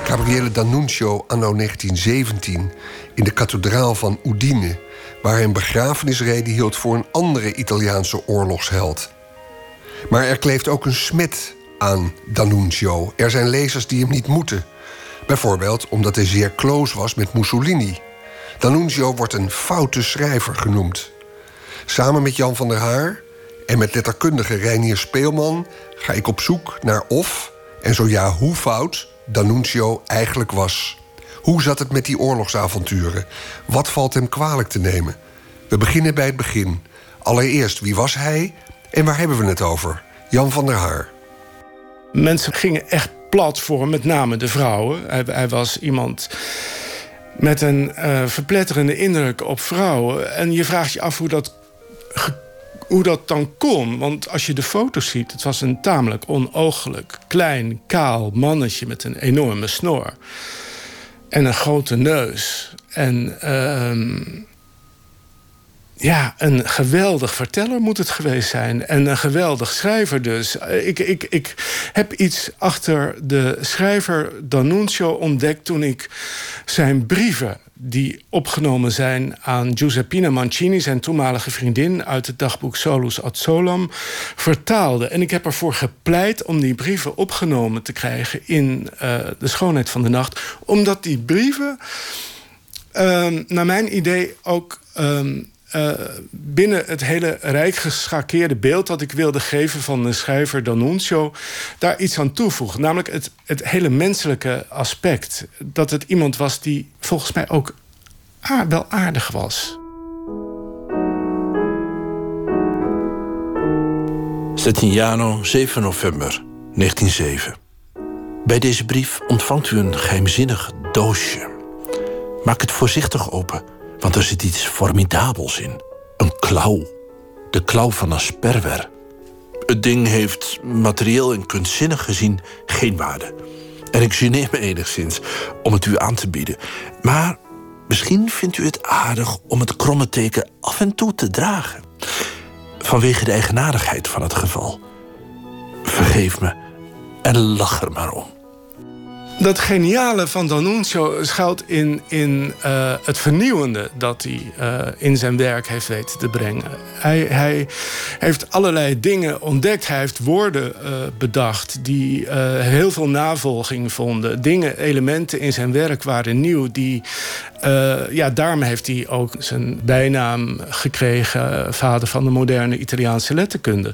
Gabriele D'Annunzio anno negentien zeventien in de kathedraal van Udine, waar hij een begrafenisrede hield voor een andere Italiaanse oorlogsheld. Maar er kleeft ook een smet aan D'Annunzio. Er zijn lezers die hem niet moeten. Bijvoorbeeld omdat hij zeer close was met Mussolini. D'Annunzio wordt een foute schrijver genoemd. Samen met Jan van der Haar en met letterkundige Reinier Speelman ga ik op zoek naar of, en zo ja, hoe fout D'Annunzio eigenlijk was. Hoe zat het met die oorlogsavonturen? Wat valt hem kwalijk te nemen? We beginnen bij het begin. Allereerst, wie was hij? En waar hebben we het over? Jan van der Haar. Mensen gingen echt plat voor hem, met name de vrouwen. Hij, hij was iemand met een uh, verpletterende indruk op vrouwen. En je vraagt je af hoe dat, hoe dat dan kon. Want als je de foto's ziet, het was een tamelijk onooglijk, klein, kaal mannetje met een enorme snor. En een grote neus. En... Uh, Ja, een geweldig verteller moet het geweest zijn. En een geweldig schrijver dus. Ik, ik, ik heb iets achter de schrijver D'Annunzio ontdekt toen ik zijn brieven, die opgenomen zijn aan Giuseppina Mancini, zijn toenmalige vriendin, uit het dagboek Solus ad Solam, vertaalde. En ik heb ervoor gepleit om die brieven opgenomen te krijgen in uh, De Schönheit van de Nacht. Omdat die brieven, uh, naar mijn idee, ook Uh, Uh, binnen het hele rijk geschakeerde beeld dat ik wilde geven van de schrijver D'Annunzio, daar iets aan toevoegen. Namelijk het, het hele menselijke aspect. Dat het iemand was die volgens mij ook aard, wel aardig was. Settignano, zeven november negentienzeven. Bij deze brief ontvangt u een geheimzinnig doosje. Maak het voorzichtig open, want er zit iets formidabels in. Een klauw. de klauw van een sperwer. Het ding heeft, materieel en kunstzinnig gezien, geen waarde. En ik geneer me enigszins om het u aan te bieden. Maar misschien vindt u het aardig om het kromme teken af en toe te dragen. Vanwege de eigenaardigheid van het geval. Vergeef me en lach er maar om. Dat geniale van D'Annunzio schuilt in, in uh, het vernieuwende dat hij uh, in zijn werk heeft weten te brengen. Hij, hij heeft allerlei dingen ontdekt. Hij heeft woorden uh, bedacht die uh, heel veel navolging vonden. Dingen, elementen in zijn werk waren nieuw. Die, uh, ja, daarom heeft hij ook zijn bijnaam gekregen, vader van de moderne Italiaanse letterkunde.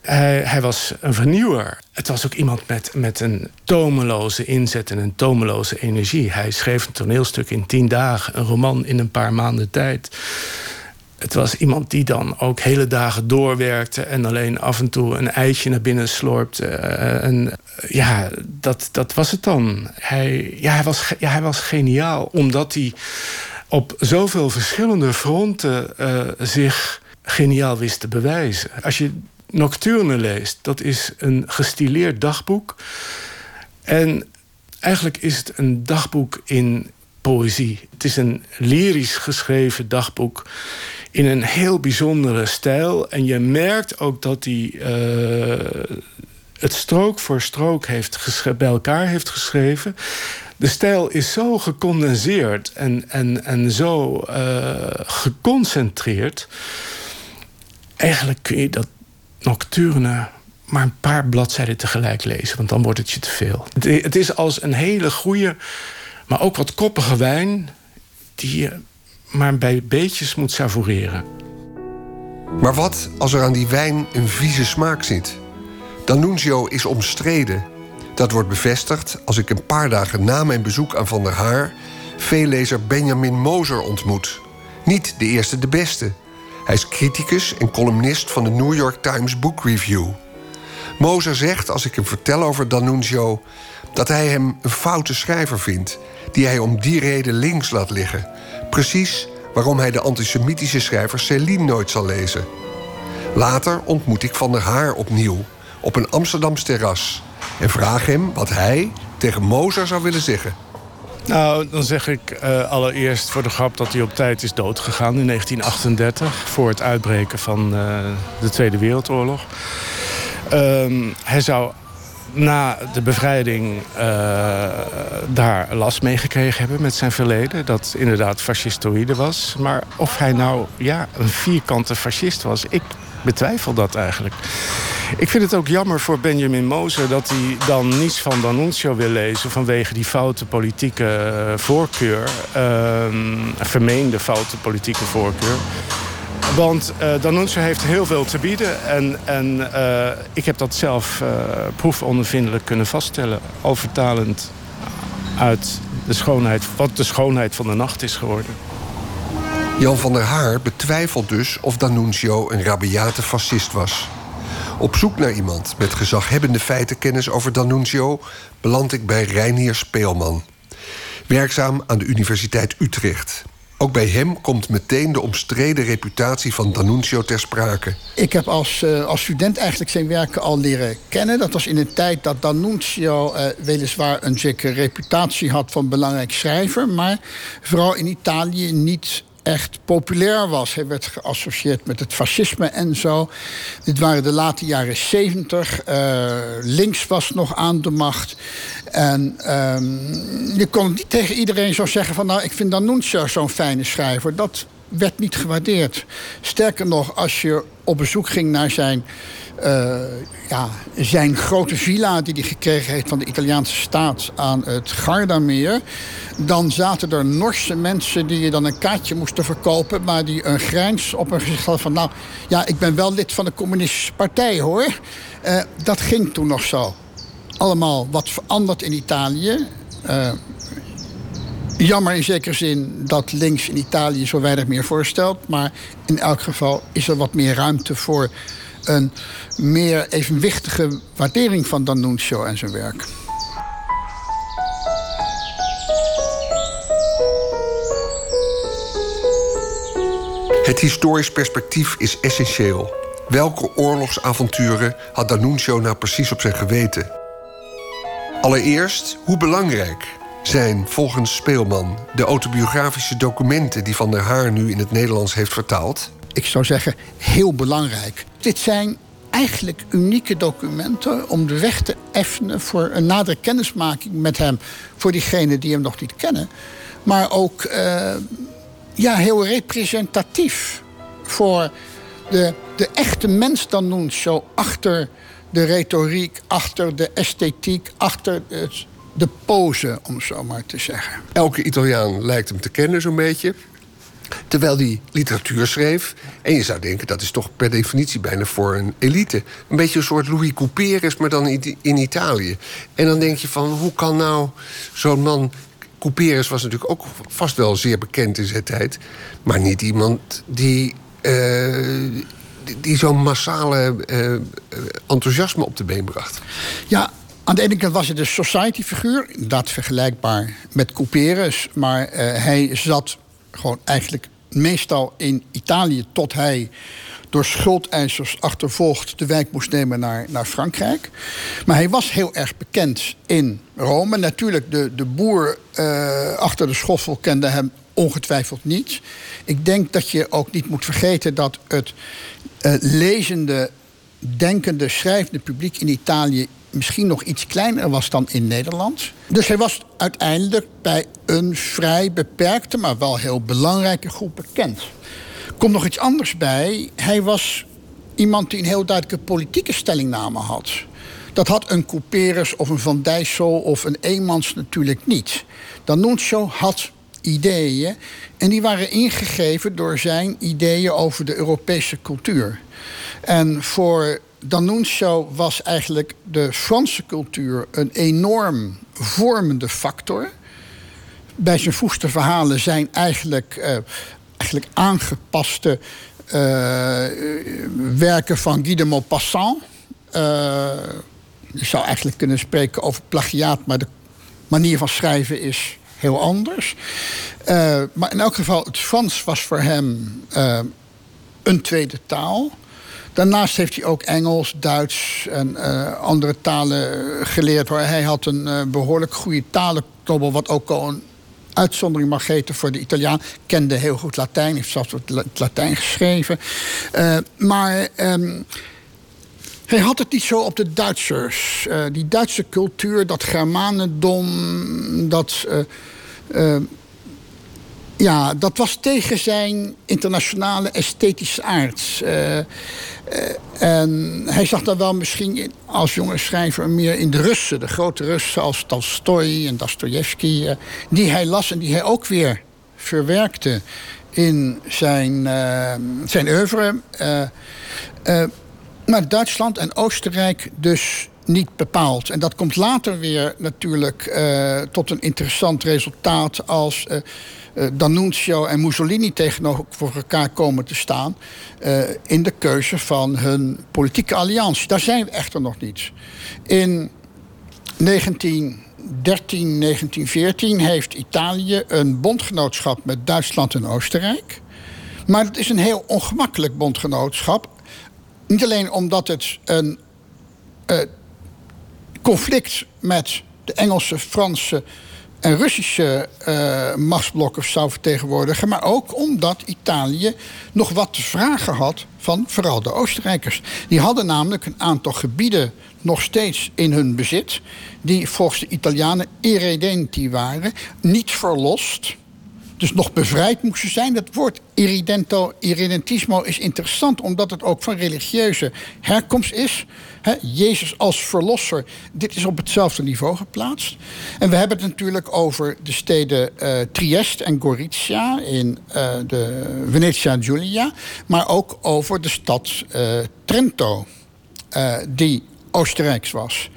Hij, hij was een vernieuwer. Het was ook iemand met, met een tomeloze inzet en een tomeloze energie. Hij schreef een toneelstuk in tien dagen, een roman in een paar maanden tijd. Het was iemand die dan ook hele dagen doorwerkte en alleen af en toe een eitje naar binnen slorpte. En ja, dat, dat was het dan. Hij, ja, hij was, ja, hij was geniaal, omdat hij op zoveel verschillende fronten uh, zich geniaal wist te bewijzen. Als je Nocturne leest, dat is een gestileerd dagboek. En eigenlijk is het een dagboek in poëzie. Het is een lyrisch geschreven dagboek in een heel bijzondere stijl. En je merkt ook dat hij uh, het strook voor strook heeft gesche- bij elkaar heeft geschreven. De stijl is zo gecondenseerd en, en, en zo uh, geconcentreerd. Eigenlijk kun je dat Nocturne maar een paar bladzijden tegelijk lezen, want dan wordt het je te veel. Het is als een hele goede, maar ook wat koppige wijn die je maar bij beetjes moet savoureren. Maar wat als er aan die wijn een vieze smaak zit? D'Annunzio is omstreden. Dat wordt bevestigd als ik een paar dagen na mijn bezoek aan Van der Haar veellezer Benjamin Moser ontmoet. Niet de eerste de beste. Hij is criticus en columnist van de New York Times Book Review. Moser zegt, als ik hem vertel over D'Annunzio, dat hij hem een foute schrijver vindt, die hij om die reden links laat liggen. Precies waarom hij de antisemitische schrijver Céline nooit zal lezen. Later ontmoet ik Van der Haar opnieuw, op een Amsterdams terras, en vraag hem wat hij tegen Moser zou willen zeggen. Nou, dan zeg ik uh, allereerst voor de grap dat hij op tijd is doodgegaan in negentien achtendertig... voor het uitbreken van uh, de Tweede Wereldoorlog. Um, hij zou na de bevrijding uh, daar last mee gekregen hebben met zijn verleden, dat inderdaad fascistoïde was. Maar of hij nou ja, een vierkante fascist was, ik betwijfel dat eigenlijk. Ik vind het ook jammer voor Benjamin Moser dat hij dan niets van D'Annunzio wil lezen vanwege die foute politieke voorkeur. Uh, vermeende foute politieke voorkeur. Want uh, D'Annunzio heeft heel veel te bieden. En, en uh, ik heb dat zelf uh, proefondervindelijk kunnen vaststellen. Al vertalend uit de schoonheid, wat de schoonheid van de nacht is geworden. Jan van der Haar betwijfelt dus of D'Annunzio een rabiate fascist was. Op zoek naar iemand met gezaghebbende feitenkennis over D'Annunzio beland ik bij Reinier Speelman, werkzaam aan de Universiteit Utrecht. Ook bij hem komt meteen de omstreden reputatie van D'Annunzio ter sprake. Ik heb als, uh, als student eigenlijk zijn werken al leren kennen. Dat was in een tijd dat D'Annunzio uh, weliswaar een zekere reputatie had van belangrijk schrijver, maar vooral in Italië niet echt populair was. Hij werd geassocieerd met het fascisme en zo. Dit waren de late jaren zeventig. Uh, links was nog aan de macht. En um, je kon niet tegen iedereen zo zeggen van, nou, ik vind D'Annunzio zo'n fijne schrijver. Dat werd niet gewaardeerd. Sterker nog, als je op bezoek ging naar zijn, uh, ja, zijn grote villa die hij gekregen heeft van de Italiaanse staat aan het Gardameer, dan zaten er Norse mensen die je dan een kaartje moesten verkopen, maar die een grijns op hun gezicht hadden van, nou ja, ik ben wel lid van de communistische partij hoor. Uh, dat ging toen nog zo. Allemaal wat veranderd in Italië. Uh, Jammer in zekere zin dat links in Italië zo weinig meer voorstelt. Maar in elk geval is er wat meer ruimte voor een meer evenwichtige waardering van D'Annunzio en zijn werk. Het historisch perspectief is essentieel. Welke oorlogsavonturen had D'Annunzio nou precies op zijn geweten? Allereerst, hoe belangrijk zijn volgens Speelman de autobiografische documenten die Van der Haar nu in het Nederlands heeft vertaald? Ik zou zeggen, heel belangrijk. Dit zijn eigenlijk unieke documenten om de weg te effenen voor een nadere kennismaking met hem, voor diegenen die hem nog niet kennen. Maar ook uh, ja, heel representatief voor de, de echte mens D'Annunzio, achter de retoriek, achter de esthetiek, achter de, de pose, om zo maar te zeggen. Elke Italiaan lijkt hem te kennen zo'n beetje, terwijl hij literatuur schreef. En je zou denken, dat is toch per definitie bijna voor een elite. Een beetje een soort Louis Couperus, maar dan in Italië. En dan denk je van, hoe kan nou zo'n man... Couperus was natuurlijk ook vast wel zeer bekend in zijn tijd. Maar niet iemand die, uh, die, die zo'n massale uh, enthousiasme op de been bracht. Ja, aan de ene kant was het een society-figuur. Inderdaad vergelijkbaar met Couperus. Maar uh, hij zat... gewoon eigenlijk meestal in Italië, tot hij door schuldeisers achtervolgd de wijk moest nemen naar, naar Frankrijk. Maar hij was heel erg bekend in Rome. Natuurlijk, de, de boer uh, achter de schoffel kende hem ongetwijfeld niet. Ik denk dat je ook niet moet vergeten dat het uh, lezende, denkende, schrijvende publiek in Italië misschien nog iets kleiner was dan in Nederland. Dus hij was uiteindelijk bij een vrij beperkte, maar wel heel belangrijke groep bekend. Komt nog iets anders bij. Hij was iemand die een heel duidelijke politieke stellingname had. Dat had een Couperus of een Van Dijssel of een Eemans natuurlijk niet. D'Annunzio had ideeën en die waren ingegeven door zijn ideeën over de Europese cultuur. En voor D'Annunzio was eigenlijk de Franse cultuur een enorm vormende factor. Bij zijn vroegste verhalen zijn eigenlijk, uh, eigenlijk aangepaste uh, werken van Guy de Maupassant. Uh, je zou eigenlijk kunnen spreken over plagiaat, maar de manier van schrijven is heel anders. Uh, maar in elk geval, het Frans was voor hem uh, een tweede taal. Daarnaast heeft hij ook Engels, Duits en uh, andere talen geleerd, hoor. Hij had een uh, behoorlijk goede talenkobbel, wat ook al een uitzondering mag heten voor de Italiaan. Kende heel goed Latijn, heeft zelfs het Latijn geschreven. Uh, maar um, hij had het niet zo op de Duitsers. Uh, die Duitse cultuur, dat Germanendom, dat... Uh, uh, Ja, dat was tegen zijn internationale esthetische aard. Uh, uh, en hij zag dan wel misschien als jonge schrijver meer in de Russen. De grote Russen als Tolstoj en Dostojevski. Uh, die hij las en die hij ook weer verwerkte in zijn, uh, zijn oeuvre. Uh, uh, maar Duitsland en Oostenrijk dus niet bepaald. En dat komt later weer natuurlijk uh, tot een interessant resultaat als... Uh, Uh, D'Annunzio en Mussolini tegenover elkaar komen te staan... Uh, in de keuze van hun politieke alliantie. Daar zijn we echter nog niet. In negentien dertien, negentien veertien heeft Italië een bondgenootschap... met Duitsland en Oostenrijk. Maar het is een heel ongemakkelijk bondgenootschap. Niet alleen omdat het een uh, conflict met de Engelse, Franse... en Russische uh, machtsblokken zou vertegenwoordigen... maar ook omdat Italië nog wat te vragen had van vooral de Oostenrijkers. Die hadden namelijk een aantal gebieden nog steeds in hun bezit... die volgens de Italianen irredenti waren, niet verlost... dus nog bevrijd moesten zijn. Dat woord irredento, irredentismo is interessant... omdat het ook van religieuze herkomst is. He, Jezus als verlosser, dit is op hetzelfde niveau geplaatst. En we hebben het natuurlijk over de steden uh, Trieste en Gorizia... in uh, de Venetia Giulia, maar ook over de stad uh, Trento... Uh, die Oostenrijks was.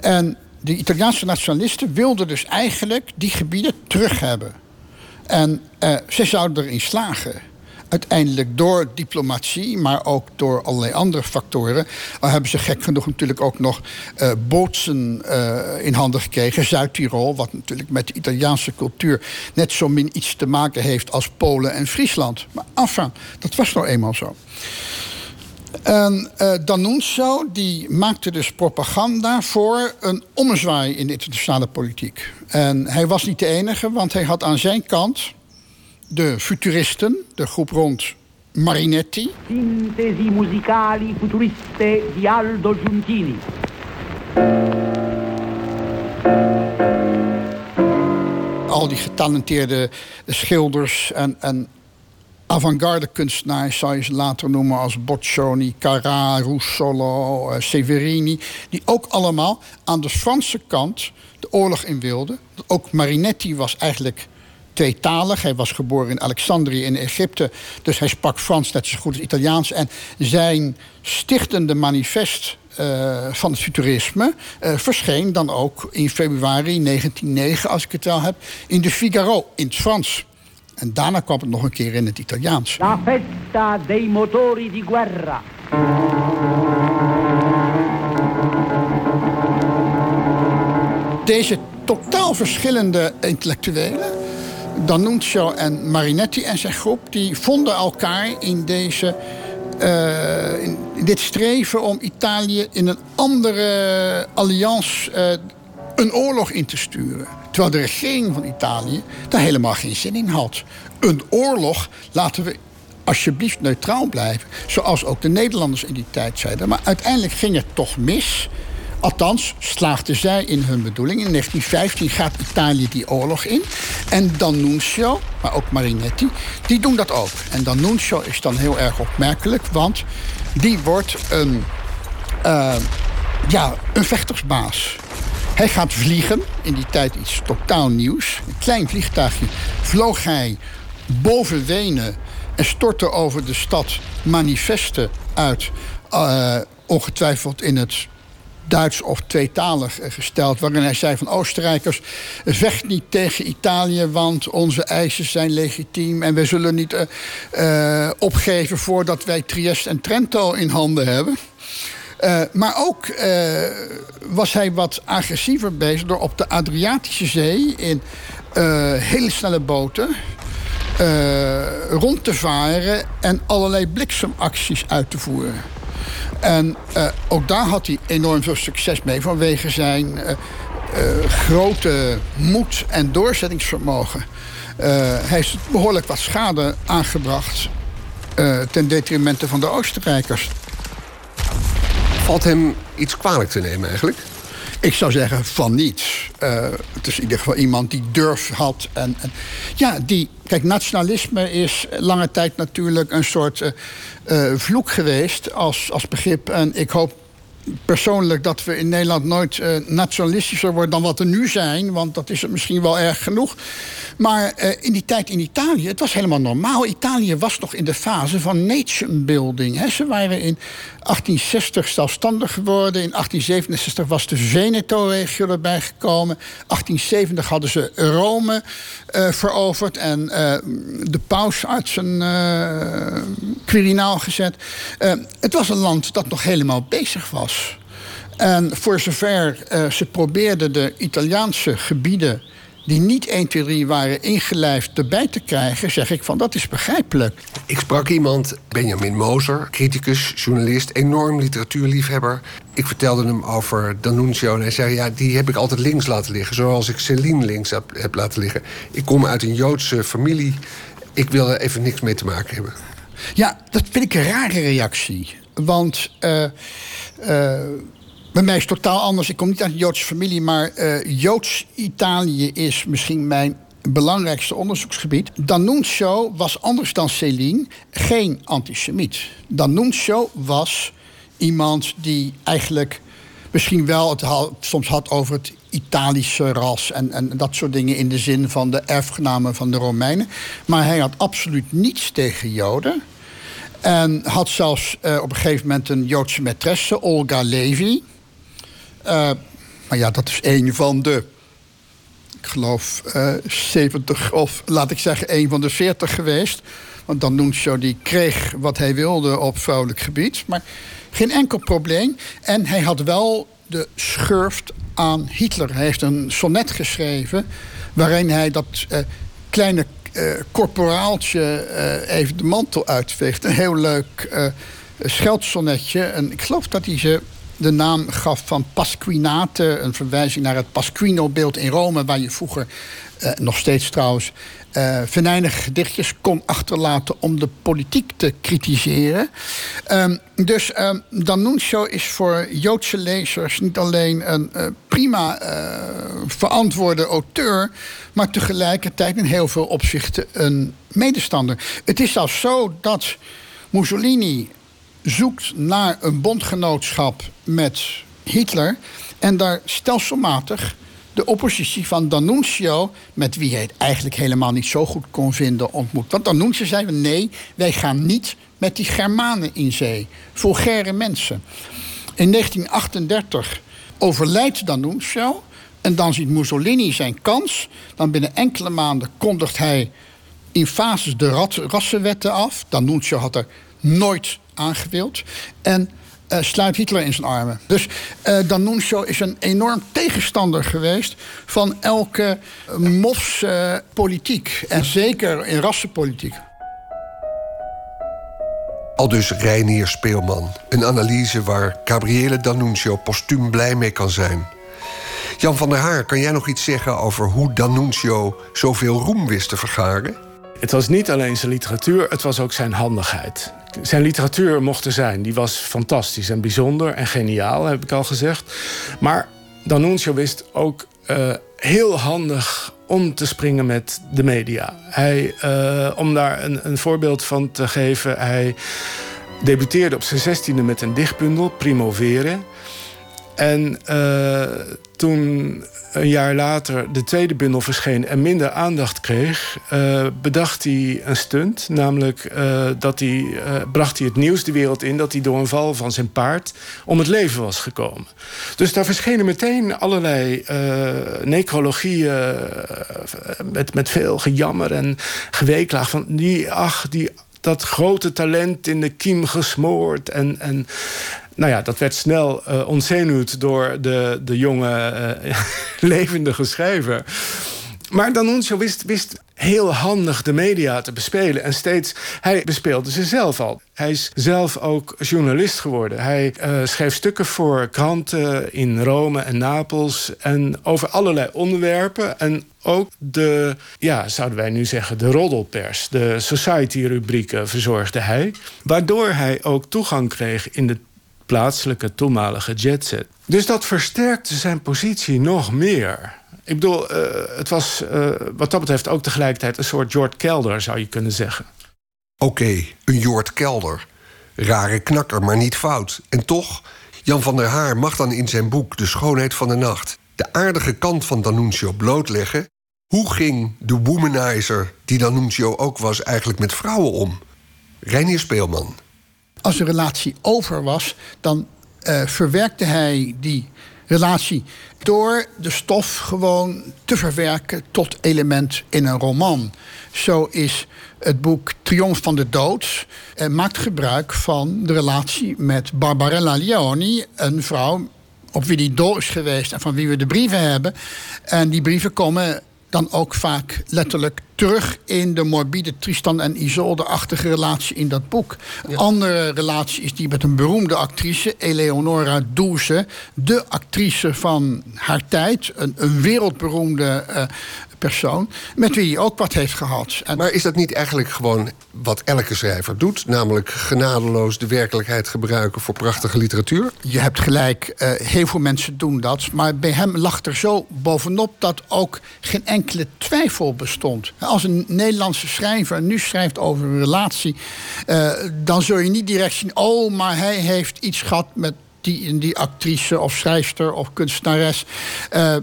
En de Italiaanse nationalisten wilden dus eigenlijk die gebieden terug hebben... En eh, ze zouden erin slagen. uiteindelijk door diplomatie, maar ook door allerlei andere factoren, hebben ze gek genoeg natuurlijk ook nog uh, bootsen uh, in handen gekregen. Zuid-Tirol, wat natuurlijk met de Italiaanse cultuur net zo min iets te maken heeft als Polen en Friesland. Maar enfin, dat was nou eenmaal zo. En uh, D'Annunzio die maakte dus propaganda voor een ommezwaai in de internationale politiek. En hij was niet de enige, want hij had aan zijn kant de futuristen, de groep rond Marinetti. Sintesi musicali futuriste di Aldo Giuntini. Al die getalenteerde schilders en... en avant-garde kunstenaars, zou je ze later noemen, als Boccioni, Carrà, Russolo, Severini, die ook allemaal aan de Franse kant de oorlog in wilden. Ook Marinetti was eigenlijk tweetalig. Hij was geboren in Alexandrië in Egypte, dus hij sprak Frans net zo goed als Italiaans. En zijn stichtende manifest uh, van het futurisme uh, verscheen dan ook in februari negentien negen, als ik het wel heb, in de Figaro, in het Frans. En daarna kwam het nog een keer in het Italiaans. La festa dei motori di guerra. Deze totaal verschillende intellectuelen, D'Annunzio en Marinetti en zijn groep, die vonden elkaar in deze, uh, in dit streven om Italië in een andere alliance uh, een oorlog in te sturen. Terwijl de regering van Italië daar helemaal geen zin in had. Een oorlog, laten we alsjeblieft neutraal blijven. Zoals ook de Nederlanders in die tijd zeiden. Maar uiteindelijk ging het toch mis. Althans, slaagden zij in hun bedoeling. In negentien vijftien gaat Italië die oorlog in. En D'Annunzio, maar ook Marinetti, die doen dat ook. En D'Annunzio is dan heel erg opmerkelijk, want die wordt een, uh, ja, een vechtersbaas. Hij gaat vliegen, in die tijd iets totaal nieuws. Een klein vliegtuigje vloog hij boven Wenen en stortte over de stad manifesten uit. Uh, ongetwijfeld in het Duits of tweetalig gesteld, waarin hij zei van Oostenrijkers, vecht niet tegen Italië, want onze eisen zijn legitiem en wij zullen niet uh, uh, opgeven voordat wij Trieste en Trento in handen hebben. Uh, maar ook uh, was hij wat agressiever bezig door op de Adriatische Zee in uh, hele snelle boten uh, rond te varen en allerlei bliksemacties uit te voeren. En uh, ook daar had hij enorm veel succes mee vanwege zijn uh, uh, grote moed en doorzettingsvermogen. Uh, hij heeft behoorlijk wat schade aangebracht uh, ten detrimente van de Oostenrijkers. Valt hem iets kwalijk te nemen eigenlijk? Ik zou zeggen van niet. Uh, het is in ieder geval iemand die durf had. En, en, ja, die, kijk, nationalisme is lange tijd natuurlijk een soort uh, uh, vloek geweest als, als begrip. En ik hoop persoonlijk dat we in Nederland nooit uh, nationalistischer worden dan wat er nu zijn. Want dat is het misschien wel erg genoeg. Maar uh, in die tijd in Italië, het was helemaal normaal. Italië was nog in de fase van nation building. He, ze waren in achttien zestig zelfstandig geworden. In achttien zevenenzestig was de Veneto-regio erbij gekomen. achttien zeventig hadden ze Rome uh, veroverd. En uh, de paus uit zijn uh, Quirinaal gezet. Uh, het was een land dat nog helemaal bezig was. En voor zover uh, ze probeerden de Italiaanse gebieden die niet één, twee, drie waren ingelijfd erbij te krijgen, zeg ik van dat is begrijpelijk. Ik sprak iemand, Benjamin Moser, criticus, journalist, enorm literatuurliefhebber. Ik vertelde hem over D'Annunzio en hij zei, ja, die heb ik altijd links laten liggen, zoals ik Céline links heb laten liggen. Ik kom uit een Joodse familie, ik wil er even niks mee te maken hebben. Ja, dat vind ik een rare reactie. Want uh, uh, bij mij is het totaal anders. Ik kom niet uit een Joodse familie, maar uh, Joods-Italië is misschien mijn belangrijkste onderzoeksgebied. D'Annunzio was anders dan Céline geen antisemiet. D'Annunzio was iemand die eigenlijk misschien wel het had, soms had over het Italische ras en, en dat soort dingen in de zin van de erfgenamen van de Romeinen. Maar hij had absoluut niets tegen Joden. En had zelfs uh, op een gegeven moment een Joodse maîtresse, Olga Levi. Uh, maar ja, dat is een van de geloof, uh, zeventig of laat ik zeggen een van de veertig geweest. Want D'Annunzio die kreeg wat hij wilde op vrouwelijk gebied. Maar geen enkel probleem. En hij had wel de schurft aan Hitler. Hij heeft een sonnet geschreven waarin hij dat uh, kleine uh, korporaaltje uh, even de mantel uitveegt. Een heel leuk uh, scheldsonnetje. En ik geloof dat hij ze de naam gaf van Pasquinate. Een verwijzing naar het Pasquino-beeld in Rome, waar je vroeger, eh, nog steeds trouwens, eh, venijnige gedichtjes kon achterlaten om de politiek te kritiseren. Um, dus um, D'Annunzio is voor Joodse lezers niet alleen een uh, prima uh, verantwoorde auteur, maar tegelijkertijd in heel veel opzichten een medestander. Het is zelfs zo dat Mussolini zoekt naar een bondgenootschap met Hitler en daar stelselmatig de oppositie van D'Annunzio, met wie hij het eigenlijk helemaal niet zo goed kon vinden, ontmoet. Want D'Annunzio zei, nee, wij gaan niet met die Germanen in zee. Vulgaire mensen. In negentien achtendertig overlijdt D'Annunzio en dan ziet Mussolini zijn kans. Dan binnen enkele maanden kondigt hij in fases de rat- rassenwetten af. D'Annunzio had er nooit aangewild en uh, sluit Hitler in zijn armen. Dus uh, D'Annunzio is een enorm tegenstander geweest van elke uh, mofse uh, politiek. En zeker in rassenpolitiek. Aldus Reinier Speelman. Een analyse waar Gabriele D'Annunzio postuum blij mee kan zijn. Jan van der Haar, kan jij nog iets zeggen over hoe D'Annunzio zoveel roem wist te vergaren? Het was niet alleen zijn literatuur, het was ook zijn handigheid. Zijn literatuur mocht er zijn. Die was fantastisch en bijzonder en geniaal, heb ik al gezegd. Maar D'Annunzio wist ook uh, heel handig om te springen met de media. Hij, uh, om daar een, een voorbeeld van te geven, hij debuteerde op zijn zestiende met een dichtbundel, Primovere. En uh, toen een jaar later de tweede bundel verscheen en minder aandacht kreeg, Uh, bedacht hij een stunt. Namelijk uh, dat hij, uh, bracht hij het nieuws de wereld in dat hij door een val van zijn paard om het leven was gekomen. Dus daar verschenen meteen allerlei uh, necrologieën Uh, met, met veel gejammer en geweeklaag van die, ach, die, dat grote talent in de kiem gesmoord en en nou ja, dat werd snel uh, ontzenuwd door de, de jonge uh, levendige schrijver. Maar D'Annunzio wist, wist heel handig de media te bespelen. En steeds, hij bespeelde zichzelf al. Hij is zelf ook journalist geworden. Hij uh, schreef stukken voor kranten in Rome en Napels en over allerlei onderwerpen. En ook de, ja, zouden wij nu zeggen, de roddelpers, de society-rubrieken verzorgde hij. Waardoor hij ook toegang kreeg in de plaatselijke toenmalige jetset. Dus dat versterkte zijn positie nog meer. Ik bedoel, uh, het was uh, wat dat betreft ook tegelijkertijd een soort Jort Kelder, zou je kunnen zeggen. Oké, okay, een Jort Kelder. Rare knakker, maar niet fout. En toch, Jan van der Haar mag dan in zijn boek De Schönheit van de Nacht de aardige kant van D'Annunzio blootleggen. Hoe ging de womanizer, die D'Annunzio ook was, eigenlijk met vrouwen om? Reinier Speelman. Als de relatie over was, dan uh, verwerkte hij die relatie door de stof gewoon te verwerken tot element in een roman. Zo is het boek Triomf van de Dood uh, maakt gebruik van de relatie met Barbarella Leoni, een vrouw op wie die dol is geweest en van wie we de brieven hebben. En die brieven komen dan ook vaak letterlijk terug in de morbide Tristan en Isolde-achtige relatie in dat boek. Een ja. andere relatie is die met een beroemde actrice, Eleonora Duse, de actrice van haar tijd, een, een wereldberoemde uh, persoon, met wie hij ook wat heeft gehad. En maar is dat niet eigenlijk gewoon wat elke schrijver doet? Namelijk genadeloos de werkelijkheid gebruiken voor prachtige literatuur? Je hebt gelijk, uh, heel veel mensen doen dat. Maar bij hem lag er zo bovenop dat ook geen enkele twijfel bestond. Als een Nederlandse schrijver nu schrijft over een relatie, Uh, dan zul je niet direct zien, oh, maar hij heeft iets gehad met die, die actrice of schrijfster of kunstenares. Uh,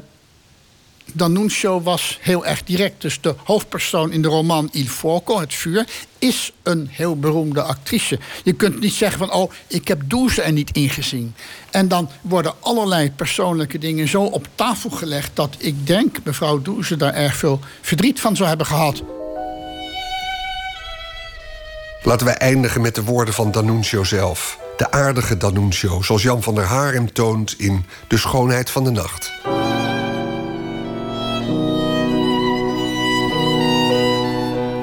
D'Annunzio was heel erg direct. Dus de hoofdpersoon in de roman Il Fuoco, het vuur, is een heel beroemde actrice. Je kunt niet zeggen van, oh, ik heb Douze er niet ingezien. En dan worden allerlei persoonlijke dingen zo op tafel gelegd dat ik denk mevrouw Douze daar erg veel verdriet van zou hebben gehad. Laten we eindigen met de woorden van D'Annunzio zelf. De aardige D'Annunzio, zoals Jan van der Haar hem toont in De Schoonheid van de Nacht.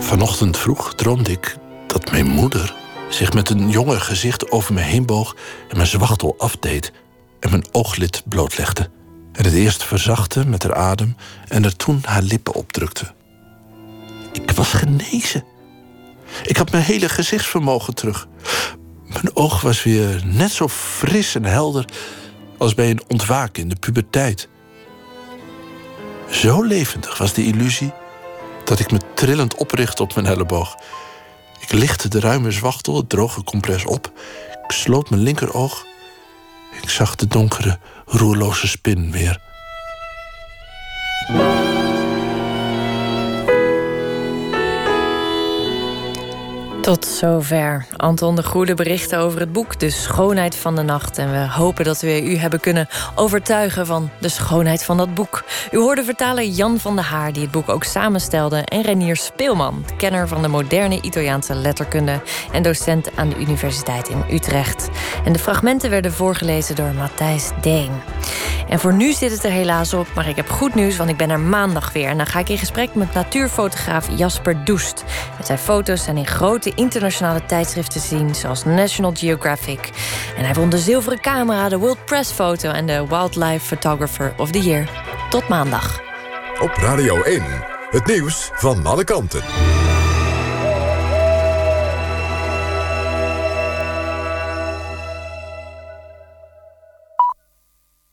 Vanochtend vroeg droomde ik dat mijn moeder zich met een jonger gezicht over me heen boog en mijn zwachtel afdeed en mijn ooglid blootlegde. En het eerst verzachtte met haar adem en er toen haar lippen opdrukte. Ik was genezen. Ik had mijn hele gezichtsvermogen terug. Mijn oog was weer net zo fris en helder als bij een ontwaken in de puberteit. Zo levendig was de illusie dat ik me trillend oprichtte op mijn elleboog. Ik lichtte de ruime zwachtel, het droge compres op. Ik sloot mijn linkeroog. Ik zag de donkere, roerloze spin weer. Tot zover. Anton de Goede berichten over het boek De Schoonheid van de Nacht. En we hopen dat we u hebben kunnen overtuigen van de schoonheid van dat boek. U hoorde vertaler Jan van der Haar, die het boek ook samenstelde. En Reinier Speelman, kenner van de moderne Italiaanse letterkunde. En docent aan de Universiteit in Utrecht. En de fragmenten werden voorgelezen door Matthijs Deen. En voor nu zit het er helaas op, maar ik heb goed nieuws, want ik ben er maandag weer. En dan ga ik in gesprek met natuurfotograaf Jasper Doest. En zijn foto's zijn in grote internationale tijdschriften zien, zoals National Geographic. En hij won de zilveren camera, de World Press Foto en de Wildlife Photographer of the Year. Tot maandag. Op Radio één, het nieuws van alle kanten.